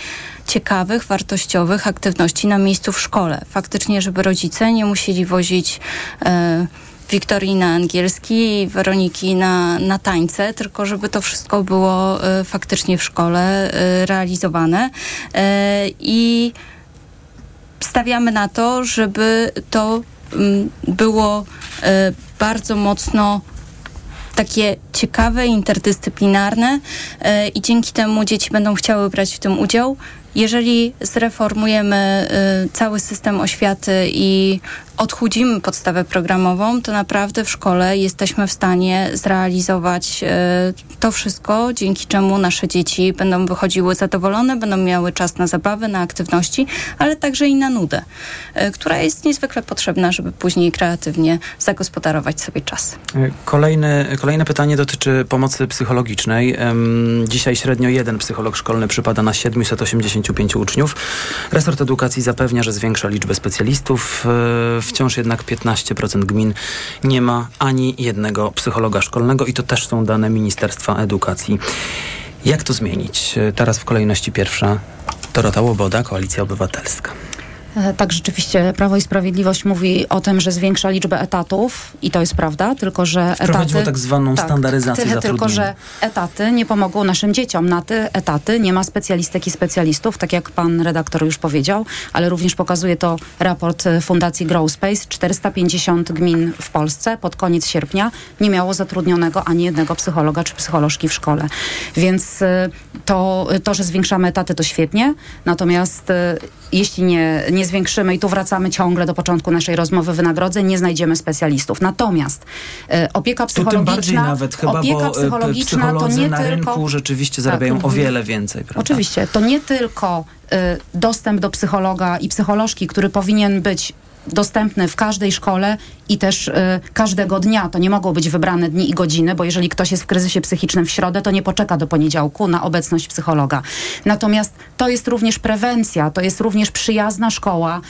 ciekawych, wartościowych aktywności na miejscu w szkole. Faktycznie, żeby rodzice nie musieli wozić y, Wiktorii na angielski i Weroniki na, na tańce, tylko żeby to wszystko było y, faktycznie w szkole y, realizowane. Y, I stawiamy na to, żeby to y, było y, bardzo mocno takie ciekawe, interdyscyplinarne y, i dzięki temu dzieci będą chciały brać w tym udział. Jeżeli zreformujemy y, cały system oświaty i odchudzimy podstawę programową, to naprawdę w szkole jesteśmy w stanie zrealizować y, to wszystko, dzięki czemu nasze dzieci będą wychodziły zadowolone, będą miały czas na zabawy, na aktywności, ale także i na nudę, y, która jest niezwykle potrzebna, żeby później kreatywnie zagospodarować sobie czas. Kolejne, kolejne pytanie dotyczy pomocy psychologicznej. Ym, dzisiaj średnio jeden psycholog szkolny przypada na siedemset osiemdziesięciu pięciu uczniów. Resort Edukacji zapewnia, że zwiększa liczbę specjalistów. Yy, Wciąż jednak piętnaście procent gmin nie ma ani jednego psychologa szkolnego i to też są dane Ministerstwa Edukacji. Jak to zmienić? Teraz w kolejności pierwsza Dorota Łoboda, Koalicja Obywatelska. Tak, rzeczywiście Prawo i Sprawiedliwość mówi o tym, że zwiększa liczbę etatów i to jest prawda, tylko że wprowadziło etaty, tak zwaną tak, standaryzację tyle, zatrudnienia. Tylko że etaty nie pomogą naszym dzieciom. Na te etaty nie ma specjalistek i specjalistów, tak jak pan redaktor już powiedział, ale również pokazuje to raport Fundacji Grow Space. czterysta pięćdziesiąt gmin w Polsce pod koniec sierpnia nie miało zatrudnionego ani jednego psychologa czy psycholożki w szkole. Więc to, to że zwiększamy etaty, to świetnie, natomiast jeśli nie, nie zwiększymy, i tu wracamy ciągle do początku naszej rozmowy, wynagrodzeń, nie znajdziemy specjalistów. Natomiast y, opieka psychologiczna, tym bardziej nawet, chyba, opieka bo psychologiczna to nie na tylko, rynku rzeczywiście zarabiają tak, o wiele więcej. Prawda? Oczywiście. To nie tylko y, dostęp do psychologa i psycholożki, który powinien być dostępny w każdej szkole i też y, każdego dnia. To nie mogą być wybrane dni i godziny, bo jeżeli ktoś jest w kryzysie psychicznym w środę, to nie poczeka do poniedziałku na obecność psychologa. Natomiast to jest również prewencja, to jest również przyjazna szkoła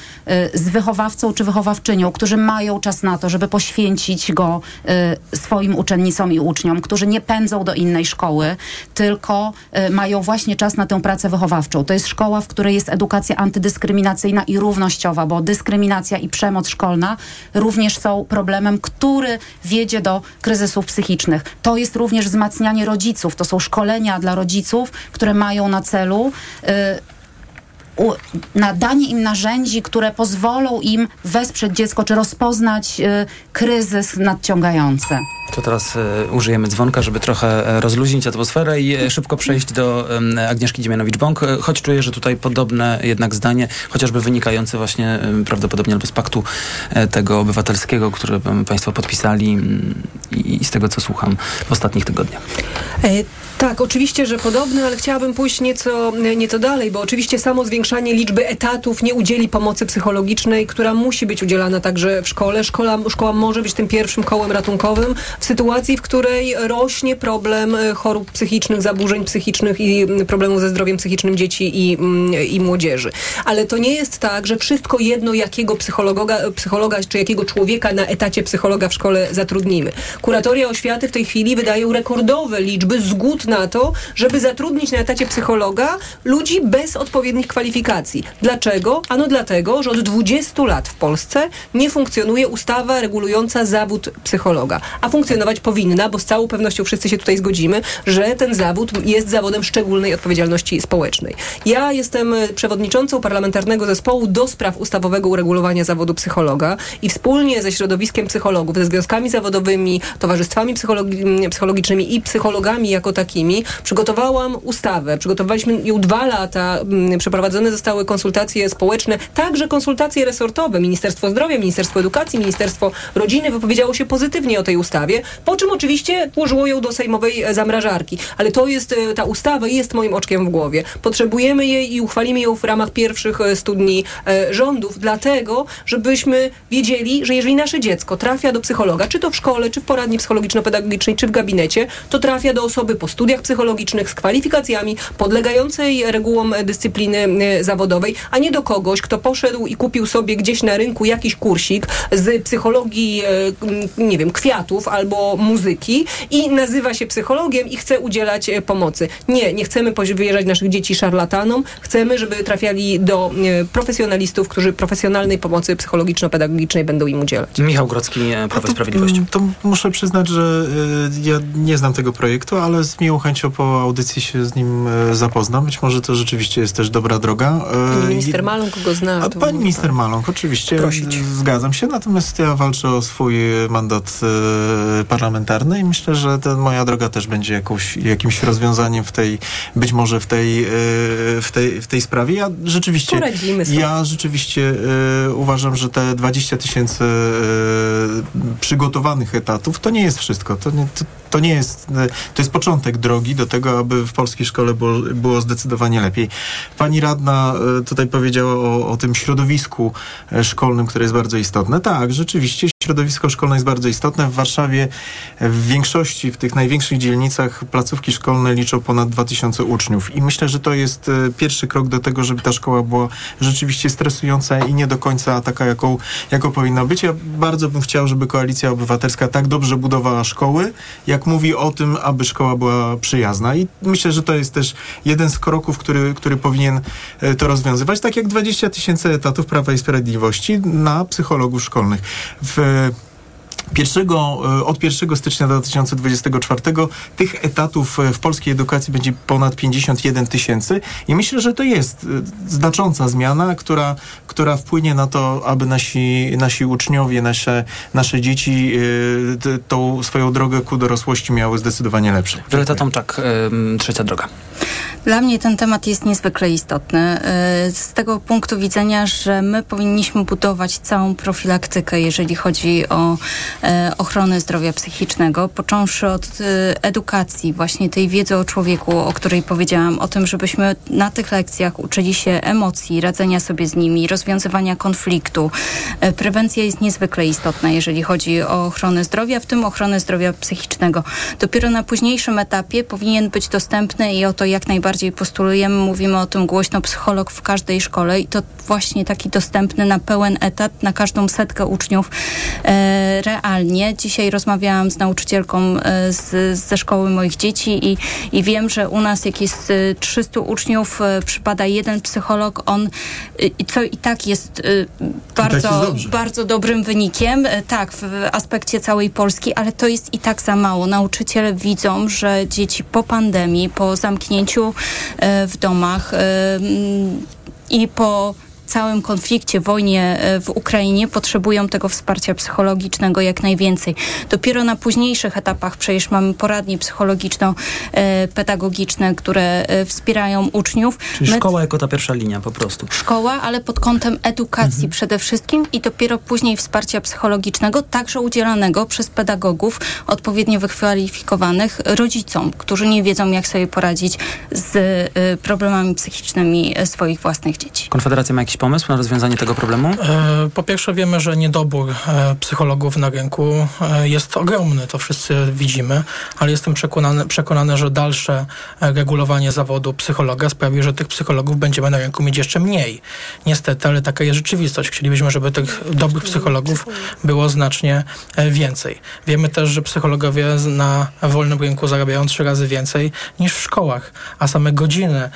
y, z wychowawcą czy wychowawczynią, którzy mają czas na to, żeby poświęcić go y, swoim uczennicom i uczniom, którzy nie pędzą do innej szkoły, tylko y, mają właśnie czas na tę pracę wychowawczą. To jest szkoła, w której jest edukacja antydyskryminacyjna i równościowa, bo dyskryminacja i przemoc szkolna również są problemem, który wiedzie do kryzysów psychicznych. To jest również wzmacnianie rodziców. To są szkolenia dla rodziców, które mają na celu yy, nadanie im narzędzi, które pozwolą im wesprzeć dziecko czy rozpoznać yy, kryzys nadciągający. To teraz y, użyjemy dzwonka, żeby trochę rozluźnić atmosferę i y, szybko przejść do y, Agnieszki Dziemianowicz-Bąk, choć czuję, że tutaj podobne jednak zdanie, chociażby wynikające właśnie y, prawdopodobnie albo z paktu y, tego obywatelskiego, który y, państwo podpisali i y, y, z tego, co słucham w ostatnich tygodniach. E, tak, oczywiście, że podobne, ale chciałabym pójść nieco, nieco dalej, bo oczywiście samo zwiększanie liczby etatów nie udzieli pomocy psychologicznej, która musi być udzielana także w szkole. Szkola, szkoła może być tym pierwszym kołem ratunkowym w sytuacji, w której rośnie problem chorób psychicznych, zaburzeń psychicznych i problemów ze zdrowiem psychicznym dzieci i, i młodzieży. Ale to nie jest tak, że wszystko jedno, jakiego psychologa, psychologa czy jakiego człowieka na etacie psychologa w szkole zatrudnimy. Kuratoria oświaty w tej chwili wydają rekordowe liczby zgód na to, żeby zatrudnić na etacie psychologa ludzi bez odpowiednich kwalifikacji. Dlaczego? Ano dlatego, że od dwudziestu lat w Polsce nie funkcjonuje ustawa regulująca zawód psychologa. A funkcjonować powinna, bo z całą pewnością wszyscy się tutaj zgodzimy, że ten zawód jest zawodem szczególnej odpowiedzialności społecznej. Ja jestem przewodniczącą Parlamentarnego Zespołu do spraw ustawowego uregulowania zawodu psychologa i wspólnie ze środowiskiem psychologów, ze związkami zawodowymi, towarzystwami psychologi- psychologicznymi i psychologami jako takimi przygotowałam ustawę. Przygotowaliśmy ją dwa lata. Przeprowadzone zostały konsultacje społeczne, także konsultacje resortowe. Ministerstwo Zdrowia, Ministerstwo Edukacji, Ministerstwo Rodziny wypowiedziało się pozytywnie o tej ustawie, po czym oczywiście włożyło ją do sejmowej zamrażarki. Ale to jest, ta ustawa jest moim oczkiem w głowie. Potrzebujemy jej i uchwalimy ją w ramach pierwszych stu dni rządów, dlatego, żebyśmy wiedzieli, że jeżeli nasze dziecko trafia do psychologa, czy to w szkole, czy w poradni psychologiczno-pedagogicznej, czy w gabinecie, to trafia do osoby po studiach, studiach psychologicznych z kwalifikacjami podlegającej regułom dyscypliny zawodowej, a nie do kogoś, kto poszedł i kupił sobie gdzieś na rynku jakiś kursik z psychologii, nie wiem, kwiatów albo muzyki i nazywa się psychologiem i chce udzielać pomocy. Nie, nie chcemy wyjeżdżać naszych dzieci szarlatanom, chcemy, żeby trafiali do profesjonalistów, którzy profesjonalnej pomocy psychologiczno-pedagogicznej będą im udzielać. Michał Grodzki, Prawo i Sprawiedliwość. To, to muszę przyznać, że ja nie znam tego projektu, ale z miłą chęcią po audycji się z nim zapoznam. Być może to rzeczywiście jest też dobra droga. Pani minister Maląg go zna. To pani minister tak. Maląg, oczywiście. Prosić. Zgadzam się, natomiast ja walczę o swój mandat parlamentarny i myślę, że ta moja droga też będzie jakąś, jakimś rozwiązaniem w tej, być może w tej, w tej, w tej sprawie. Ja rzeczywiście, ja rzeczywiście uważam, że te dwadzieścia tysięcy przygotowanych etatów to nie jest wszystko. To nie, to, to nie jest, to jest początek drogi do tego, aby w polskiej szkole było, było zdecydowanie lepiej. Pani radna tutaj powiedziała o, o tym środowisku szkolnym, które jest bardzo istotne. Tak, rzeczywiście środowisko szkolne jest bardzo istotne. W Warszawie w większości, w tych największych dzielnicach placówki szkolne liczą ponad dwa tysiące uczniów i myślę, że to jest pierwszy krok do tego, żeby ta szkoła była rzeczywiście stresująca i nie do końca taka, jaką, jaką powinna być. Ja bardzo bym chciał, żeby Koalicja Obywatelska tak dobrze budowała szkoły, jak mówi o tym, aby szkoła była przyjazna i myślę, że to jest też jeden z kroków, który, który powinien to rozwiązywać, tak jak dwadzieścia tysięcy etatów Prawa i Sprawiedliwości na psychologów szkolnych. W Pierwszego, od pierwszego stycznia dwa tysiące dwudziestego czwartego tych etatów w polskiej edukacji będzie ponad pięćdziesiąt jeden tysięcy i myślę, że to jest znacząca zmiana, która, która wpłynie na to, aby nasi, nasi uczniowie, nasze, nasze dzieci y, tą swoją drogę ku dorosłości miały zdecydowanie lepsze. Wioleta Tomczak, y, Trzecia Droga. Dla mnie ten temat jest niezwykle istotny. Z tego punktu widzenia, że my powinniśmy budować całą profilaktykę, jeżeli chodzi o ochronę zdrowia psychicznego, począwszy od edukacji, właśnie tej wiedzy o człowieku, o której powiedziałam, o tym, żebyśmy na tych lekcjach uczyli się emocji, radzenia sobie z nimi, rozwiązywania konfliktu. Prewencja jest niezwykle istotna, jeżeli chodzi o ochronę zdrowia, w tym ochronę zdrowia psychicznego. Dopiero na późniejszym etapie powinien być dostępny i o to jak najbardziej bardziej postulujemy, mówimy o tym głośno, psycholog w każdej szkole i to właśnie taki dostępny na pełen etat, na każdą setkę uczniów e, realnie. Dzisiaj rozmawiałam z nauczycielką e, z, ze szkoły moich dzieci i, i wiem, że u nas jakieś z trzystu uczniów e, przypada jeden psycholog, on, e, co i tak jest e, bardzo, tak jest bardzo dobrym wynikiem, e, tak, w, w aspekcie całej Polski, ale to jest i tak za mało. Nauczyciele widzą, że dzieci po pandemii, po zamknięciu w domach i po całym konflikcie, wojnie w Ukrainie potrzebują tego wsparcia psychologicznego jak najwięcej. Dopiero na późniejszych etapach przecież mamy poradnie psychologiczno-pedagogiczne, które wspierają uczniów. Czyli My... szkoła jako ta pierwsza linia po prostu. Szkoła, ale pod kątem edukacji mhm. przede wszystkim i dopiero później wsparcia psychologicznego, także udzielanego przez pedagogów odpowiednio wykwalifikowanych rodzicom, którzy nie wiedzą jak sobie poradzić z problemami psychicznymi swoich własnych dzieci. Konfederacja ma jakiś pomysł na rozwiązanie tego problemu? Po pierwsze wiemy, że niedobór psychologów na rynku jest ogromny, to wszyscy widzimy, ale jestem przekonany, przekonany, że dalsze regulowanie zawodu psychologa sprawi, że tych psychologów będziemy na rynku mieć jeszcze mniej. Niestety, ale taka jest rzeczywistość. Chcielibyśmy, żeby tych dobrych psychologów było znacznie więcej. Wiemy też, że psychologowie na wolnym rynku zarabiają trzy razy więcej niż w szkołach, a same godziny,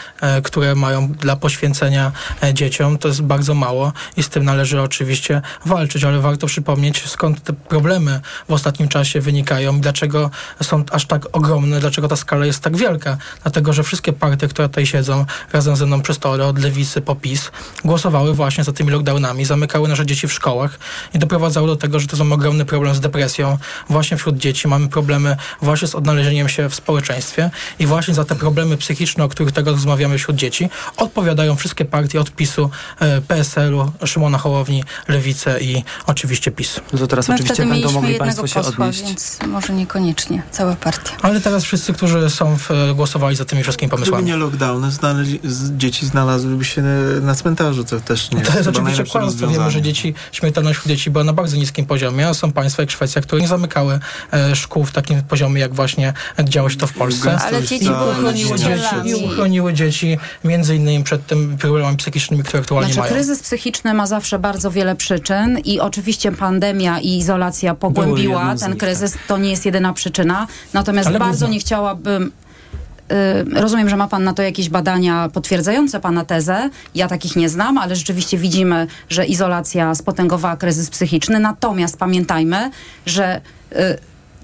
które mają dla poświęcenia dzieciom, to jest bardzo mało i z tym należy oczywiście walczyć, ale warto przypomnieć, skąd te problemy w ostatnim czasie wynikają i dlaczego są aż tak ogromne, dlaczego ta skala jest tak wielka. Dlatego, że wszystkie partie, które tutaj siedzą razem ze mną przy stole, od lewicy po PiS, głosowały właśnie za tymi lockdownami, zamykały nasze dzieci w szkołach i doprowadzały do tego, że to są ogromny problem z depresją. Właśnie wśród dzieci mamy problemy właśnie z odnalezieniem się w społeczeństwie i właśnie za te problemy psychiczne, o których tego rozmawiamy wśród dzieci, odpowiadają wszystkie partie od PiSu P S L u, Szymona Hołowni, Lewicę i oczywiście PiS. No to teraz My oczywiście będą mogli Państwo się posła, odnieść. Więc może niekoniecznie cała partia. Ale teraz wszyscy, którzy są w, głosowali za tymi wszystkimi pomysłami. Gdyby nie lockdowny, znaleźli, dzieci znalazłyby się na cmentarzu, co też nie jest. To jest oczywiście kłamstwo. Wiemy, że dzieci, śmiertelność u dzieci była na bardzo niskim poziomie, a są państwa jak Szwecja, które nie zamykały e, szkół w takim poziomie, jak właśnie działo się to w Polsce. Ale dzieci uchroniły dzieci, uchroniły dzieci między innymi przed tym problemami psychicznymi, które aktualnie znaczy, mają. Kryzys psychiczny ma zawsze bardzo wiele przyczyn i oczywiście pandemia i izolacja pogłębiła ten kryzys. Tak. To nie jest jedyna przyczyna. Natomiast Ale bardzo nie chciałabym... Rozumiem, że ma pan na to jakieś badania potwierdzające pana tezę. Ja takich nie znam, ale rzeczywiście widzimy, że izolacja spotęgowała kryzys psychiczny. Natomiast pamiętajmy, że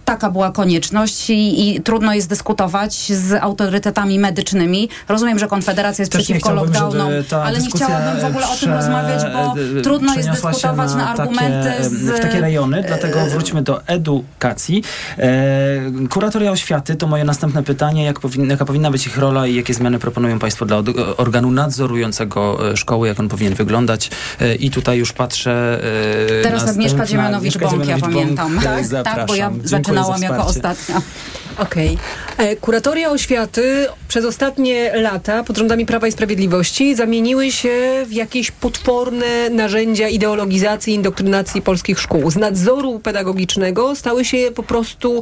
taka była konieczność i, i trudno jest dyskutować z autorytetami medycznymi. Rozumiem, że Konfederacja jest Też przeciwko lockdownom, ale nie chciałabym w ogóle prze... o tym rozmawiać, bo trudno jest dyskutować na, na argumenty takie, z... w takie rejony, dlatego wróćmy do edukacji. E, kuratoria oświaty to moje następne pytanie. Jak powin... Jaka powinna być ich rola i jakie zmiany proponują państwo dla organu nadzorującego szkoły, jak on powinien wyglądać? E, I tutaj już patrzę... E, Teraz Agnieszka Dziemianowicz-Bąk, ja pamiętam. Tak, tak, bo ja zaczynam jako ostatnia. Okej. Okay. Kuratoria oświaty przez ostatnie lata pod rządami Prawa i Sprawiedliwości zamieniły się w jakieś podporne narzędzia ideologizacji, indoktrynacji polskich szkół. Z nadzoru pedagogicznego stały się po prostu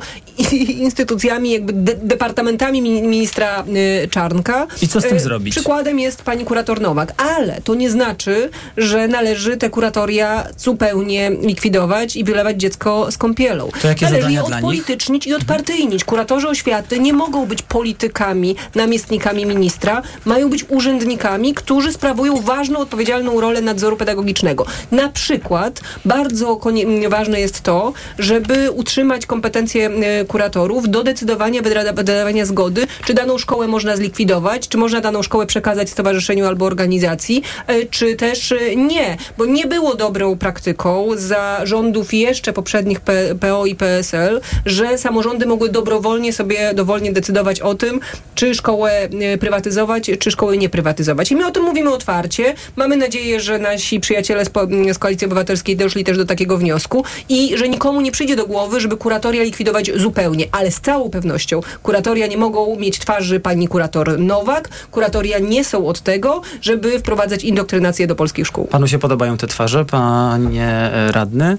instytucjami, jakby de- departamentami ministra Czarnka. I co z tym zrobić? Przykładem jest pani kurator Nowak, ale to nie znaczy, że należy te kuratoria zupełnie likwidować i wylewać dziecko z kąpielą. To jakie należy je odpolitycznić i odpartyjnić. Kuratorzy oświaty nie mogą być politykami, namiestnikami ministra, mają być urzędnikami, którzy sprawują ważną, odpowiedzialną rolę nadzoru pedagogicznego. Na przykład bardzo konie- ważne jest to, żeby utrzymać kompetencje y, kuratorów do decydowania, wyda- wydawania zgody, czy daną szkołę można zlikwidować, czy można daną szkołę przekazać stowarzyszeniu albo organizacji, y, czy też y, nie, bo nie było dobrą praktyką za rządów jeszcze poprzednich P- PO i P S L, że samorządy mogły dobrowolnie wolnie sobie dowolnie decydować o tym, czy szkołę prywatyzować, czy szkoły nie prywatyzować. I my o tym mówimy otwarcie. Mamy nadzieję, że nasi przyjaciele z, po, z Koalicji Obywatelskiej doszli też do takiego wniosku i że nikomu nie przyjdzie do głowy, żeby kuratoria likwidować zupełnie. Ale z całą pewnością kuratoria nie mogą mieć twarzy pani kurator Nowak. Kuratoria nie są od tego, żeby wprowadzać indoktrynację do polskich szkół. Panu się podobają te twarze, panie radny?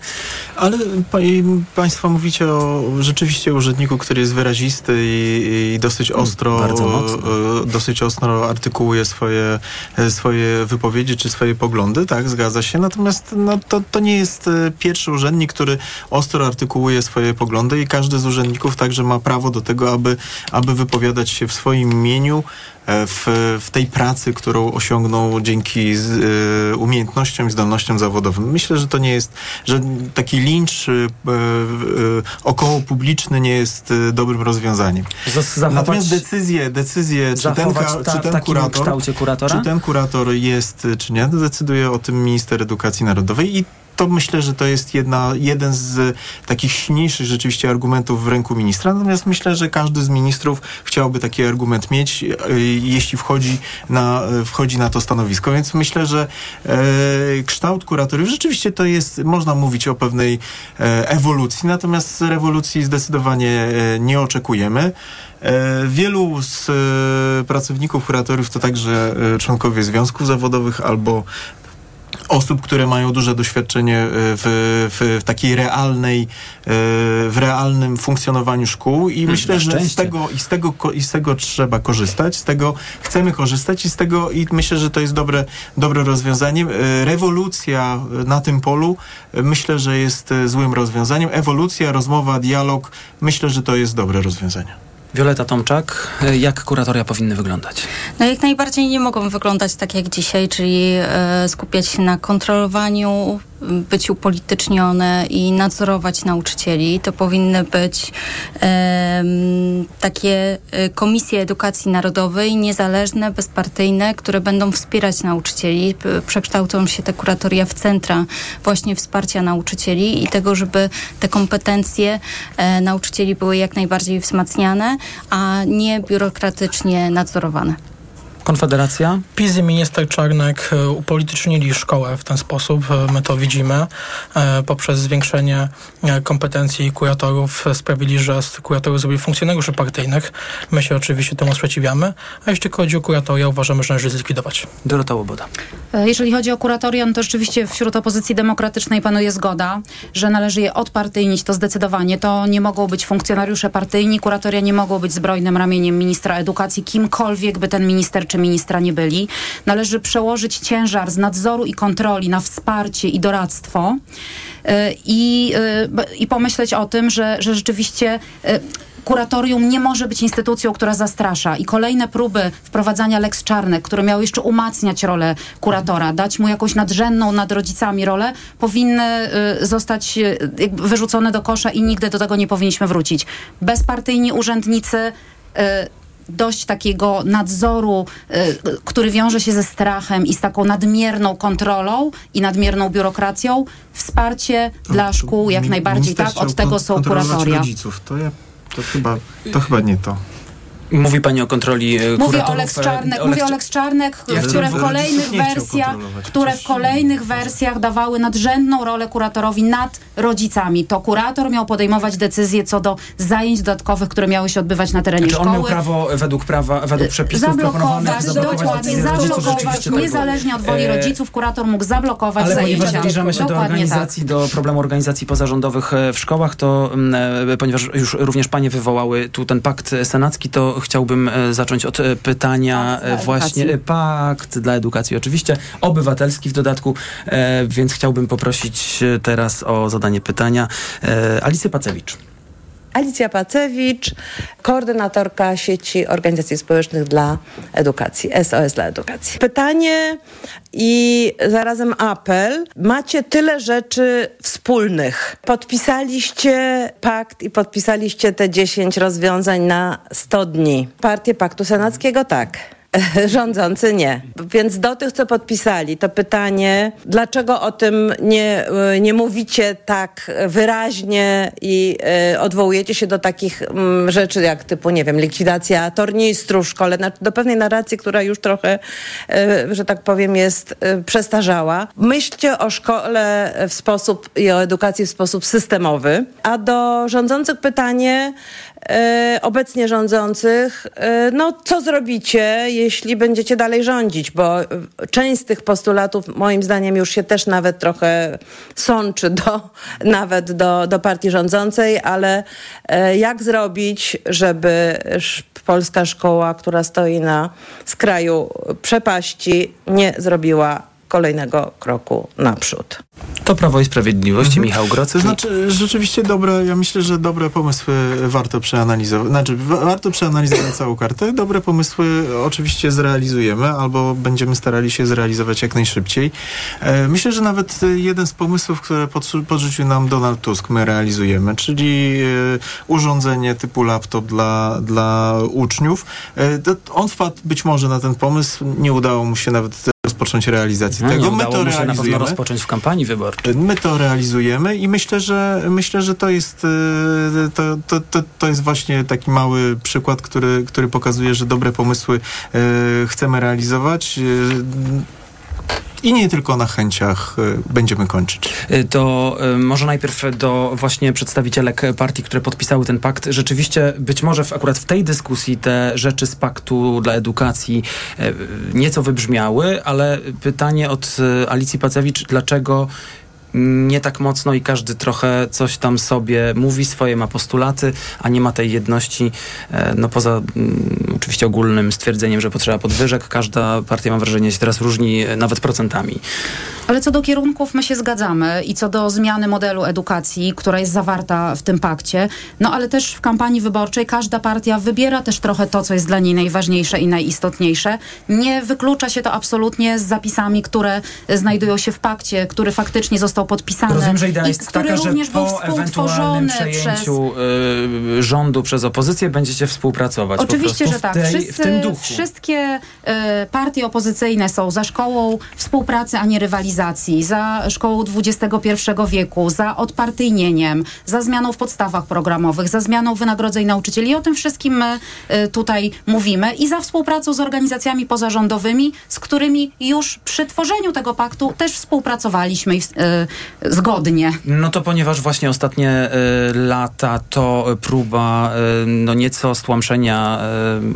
Ale pa, państwo mówicie o rzeczywiście urzędniku, który jest wyrazisty i, i dosyć ostro dosyć ostro artykułuje swoje, swoje wypowiedzi czy swoje poglądy, tak, zgadza się. Natomiast no, to, to nie jest pierwszy urzędnik, który ostro artykułuje swoje poglądy i każdy z urzędników także ma prawo do tego, aby, aby wypowiadać się w swoim imieniu, W, w tej pracy, którą osiągnął dzięki z, y, umiejętnościom i zdolnościom zawodowym. Myślę, że to nie jest, że taki lincz y, y, okołopubliczny nie jest y, dobrym rozwiązaniem. Zachować, Natomiast decyzje, decyzje czy ten, ta, czy, ten kurator, czy ten kurator jest, czy nie, decyduje o tym minister edukacji narodowej i to myślę, że to jest jedna, jeden z takich silniejszych rzeczywiście argumentów w ręku ministra. Natomiast myślę, że każdy z ministrów chciałby taki argument mieć, jeśli wchodzi na, wchodzi na to stanowisko. Więc myślę, że e, kształt kuratoriów rzeczywiście to jest, można mówić o pewnej e, ewolucji, natomiast rewolucji zdecydowanie e, nie oczekujemy. Wielu z pracowników kuratoriów to także członkowie związków zawodowych albo osób, które mają duże doświadczenie w, w, w takiej realnej, w realnym funkcjonowaniu szkół i myślę, że z tego, i z tego, i z tego trzeba korzystać, z tego chcemy korzystać i z tego i myślę, że to jest dobre, dobre rozwiązanie. Rewolucja na tym polu myślę, że jest złym rozwiązaniem. Ewolucja, rozmowa, dialog, myślę, że to jest dobre rozwiązanie. Wioleta Tomczak, jak kuratoria powinny wyglądać? No jak najbardziej nie mogą wyglądać tak jak dzisiaj, czyli y, skupiać się na kontrolowaniu, być upolitycznione i nadzorować nauczycieli. To powinny być e, takie komisje edukacji narodowej, niezależne, bezpartyjne, które będą wspierać nauczycieli. Przekształcą się te kuratoria w centra właśnie wsparcia nauczycieli i tego, żeby te kompetencje e, nauczycieli były jak najbardziej wzmacniane, a nie biurokratycznie nadzorowane. Konfederacja? PiS i minister Czarnek upolitycznili szkołę w ten sposób, my to widzimy. Poprzez zwiększenie kompetencji kuratorów sprawili, że kuratorów zrobili funkcjonariuszy partyjnych. My się oczywiście temu sprzeciwiamy, a jeśli chodzi o kuratoria, uważamy, że należy zlikwidować. Dorota Łoboda. Jeżeli chodzi o kuratoria, no to rzeczywiście wśród opozycji demokratycznej panuje zgoda, że należy je odpartyjnić, to zdecydowanie. To nie mogą być funkcjonariusze partyjni, kuratoria nie mogą być zbrojnym ramieniem ministra edukacji, kimkolwiek by ten minister czy ministra nie byli. Należy przełożyć ciężar z nadzoru i kontroli na wsparcie i doradztwo i, i pomyśleć o tym, że, że rzeczywiście kuratorium nie może być instytucją, która zastrasza. I kolejne próby wprowadzania Lex Czarnek, które miały jeszcze umacniać rolę kuratora, dać mu jakąś nadrzędną nad rodzicami rolę, powinny zostać jakby wyrzucone do kosza i nigdy do tego nie powinniśmy wrócić. Bezpartyjni urzędnicy, dość takiego nadzoru, który wiąże się ze strachem i z taką nadmierną kontrolą i nadmierną biurokracją. Wsparcie to, dla szkół jak mi, najbardziej, tak? Od tego są kuratoria. Rodziców, to ja To chyba, to chyba nie to. Mówi pani o kontroli kuratorów. Mówię o Lex Czarnek, o Lex... Mówię o Lex Czarnek, ja które w kolejnych wersjach, które w kolejnych wersjach dawały nadrzędną rolę kuratorowi nad rodzicami. To kurator miał podejmować decyzje co do zajęć dodatkowych, które miały się odbywać na terenie znaczy, szkoły. On miał prawo według prawa, według przepisów zablokować, dokładnie, zablokować, niezależnie od woli rodziców, kurator mógł zablokować ale zajęcia. Ale ponieważ zbliżamy się do organizacji, tak. do problemu organizacji pozarządowych w szkołach, to ponieważ już również panie wywołały tu ten pakt senacki, to chciałbym zacząć od pytania pakt właśnie, pakt dla edukacji oczywiście, obywatelski w dodatku, więc chciałbym poprosić teraz o zadanie pytania Alicję Pacewicz. Alicja Pacewicz, koordynatorka sieci organizacji społecznych dla edukacji, S O S dla edukacji. Pytanie i zarazem apel. Macie tyle rzeczy wspólnych. Podpisaliście pakt i podpisaliście te dziesięć rozwiązań na sto dni. Partie Paktu Senackiego tak. Rządzący nie. Więc do tych, co podpisali, to pytanie, dlaczego o tym nie, nie mówicie tak wyraźnie i y, odwołujecie się do takich m, rzeczy jak typu, nie wiem, likwidacja tornistrów w szkole, na, do pewnej narracji, która już trochę, y, że tak powiem, jest y, przestarzała. Myślcie o szkole w sposób i o edukacji w sposób systemowy. A do rządzących pytanie, y, obecnie rządzących, y, no co zrobicie, jeśli będziecie dalej rządzić, bo część z tych postulatów moim zdaniem już się też nawet trochę sączy do, nawet do, do partii rządzącej, ale jak zrobić, żeby polska szkoła, która stoi na skraju przepaści, nie zrobiła kolejnego kroku naprzód. To Prawo i Sprawiedliwość, mhm. Michał Grodzki. Znaczy, rzeczywiście dobre, ja myślę, że dobre pomysły warto przeanalizować. Znaczy, warto przeanalizować całą kartę. Dobre pomysły oczywiście zrealizujemy, albo będziemy starali się zrealizować jak najszybciej. Myślę, że nawet jeden z pomysłów, które podrzucił nam Donald Tusk, my realizujemy, czyli urządzenie typu laptop dla, dla uczniów. On wpadł być może na ten pomysł, nie udało mu się nawet rozpocząć realizację no, tego. My to realizujemy. Na pewno rozpocząć w kampanii wyborczej. My to realizujemy i myślę, że myślę, że to jest to, to, to, to jest właśnie taki mały przykład, który, który pokazuje, że dobre pomysły y, chcemy realizować. Y, I nie tylko na chęciach będziemy kończyć. To y, może najpierw do właśnie przedstawicielek partii, które podpisały ten pakt. Rzeczywiście być może w, akurat w tej dyskusji te rzeczy z Paktu dla Edukacji y, nieco wybrzmiały, ale pytanie od y, Alicji Pacewicz, dlaczego nie tak mocno i każdy trochę coś tam sobie mówi, swoje ma postulaty, a nie ma tej jedności, no poza mm, oczywiście ogólnym stwierdzeniem, że potrzeba podwyżek, każda partia, mam wrażenie, się teraz różni nawet procentami. Ale co do kierunków my się zgadzamy i co do zmiany modelu edukacji, która jest zawarta w tym pakcie, no ale też w kampanii wyborczej każda partia wybiera też trochę to, co jest dla niej najważniejsze i najistotniejsze. Nie wyklucza się to absolutnie z zapisami, które znajdują się w pakcie, który faktycznie został został podpisany. Rozumiem, że idea jest taka, że po ewentualnym przejęciu przez... rządu przez opozycję będziecie współpracować. Oczywiście, że tak. W, tej, Wszyscy, w tym duchu. Wszystkie y, partie opozycyjne są za szkołą współpracy, a nie rywalizacji, za szkołą dwudziestego pierwszego wieku, za odpartyjnieniem, za zmianą w podstawach programowych, za zmianą wynagrodzeń nauczycieli. I o tym wszystkim my y, tutaj mówimy. I za współpracą z organizacjami pozarządowymi, z którymi już przy tworzeniu tego paktu też współpracowaliśmy y, zgodnie. No to ponieważ właśnie ostatnie y, lata to próba y, no nieco stłamszenia,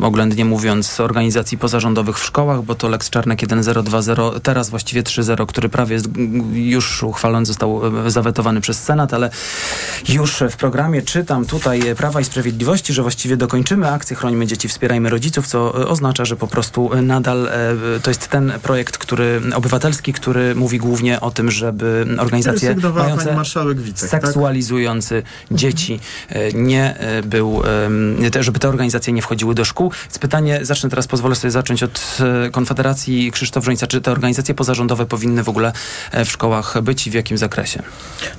y, oględnie mówiąc, organizacji pozarządowych w szkołach, bo to Lex Czarnek jeden zero dwa zero, teraz właściwie trzy zero, który prawie jest, już uchwalony, został zawetowany przez Senat, ale już w programie czytam tutaj Prawa i Sprawiedliwości, że właściwie dokończymy akcję Chrońmy Dzieci, Wspierajmy Rodziców, co oznacza, że po prostu nadal to jest ten projekt, który obywatelski, który mówi głównie o tym, żeby organizacje mające Witek, seksualizujący tak? dzieci nie był, żeby te organizacje nie wchodziły do szkół. Więc pytanie, zacznę teraz, pozwolę sobie zacząć od Konfederacji, Krzysztof Żońca, czy te organizacje pozarządowe powinny w ogóle w szkołach być i w jakim zakresie?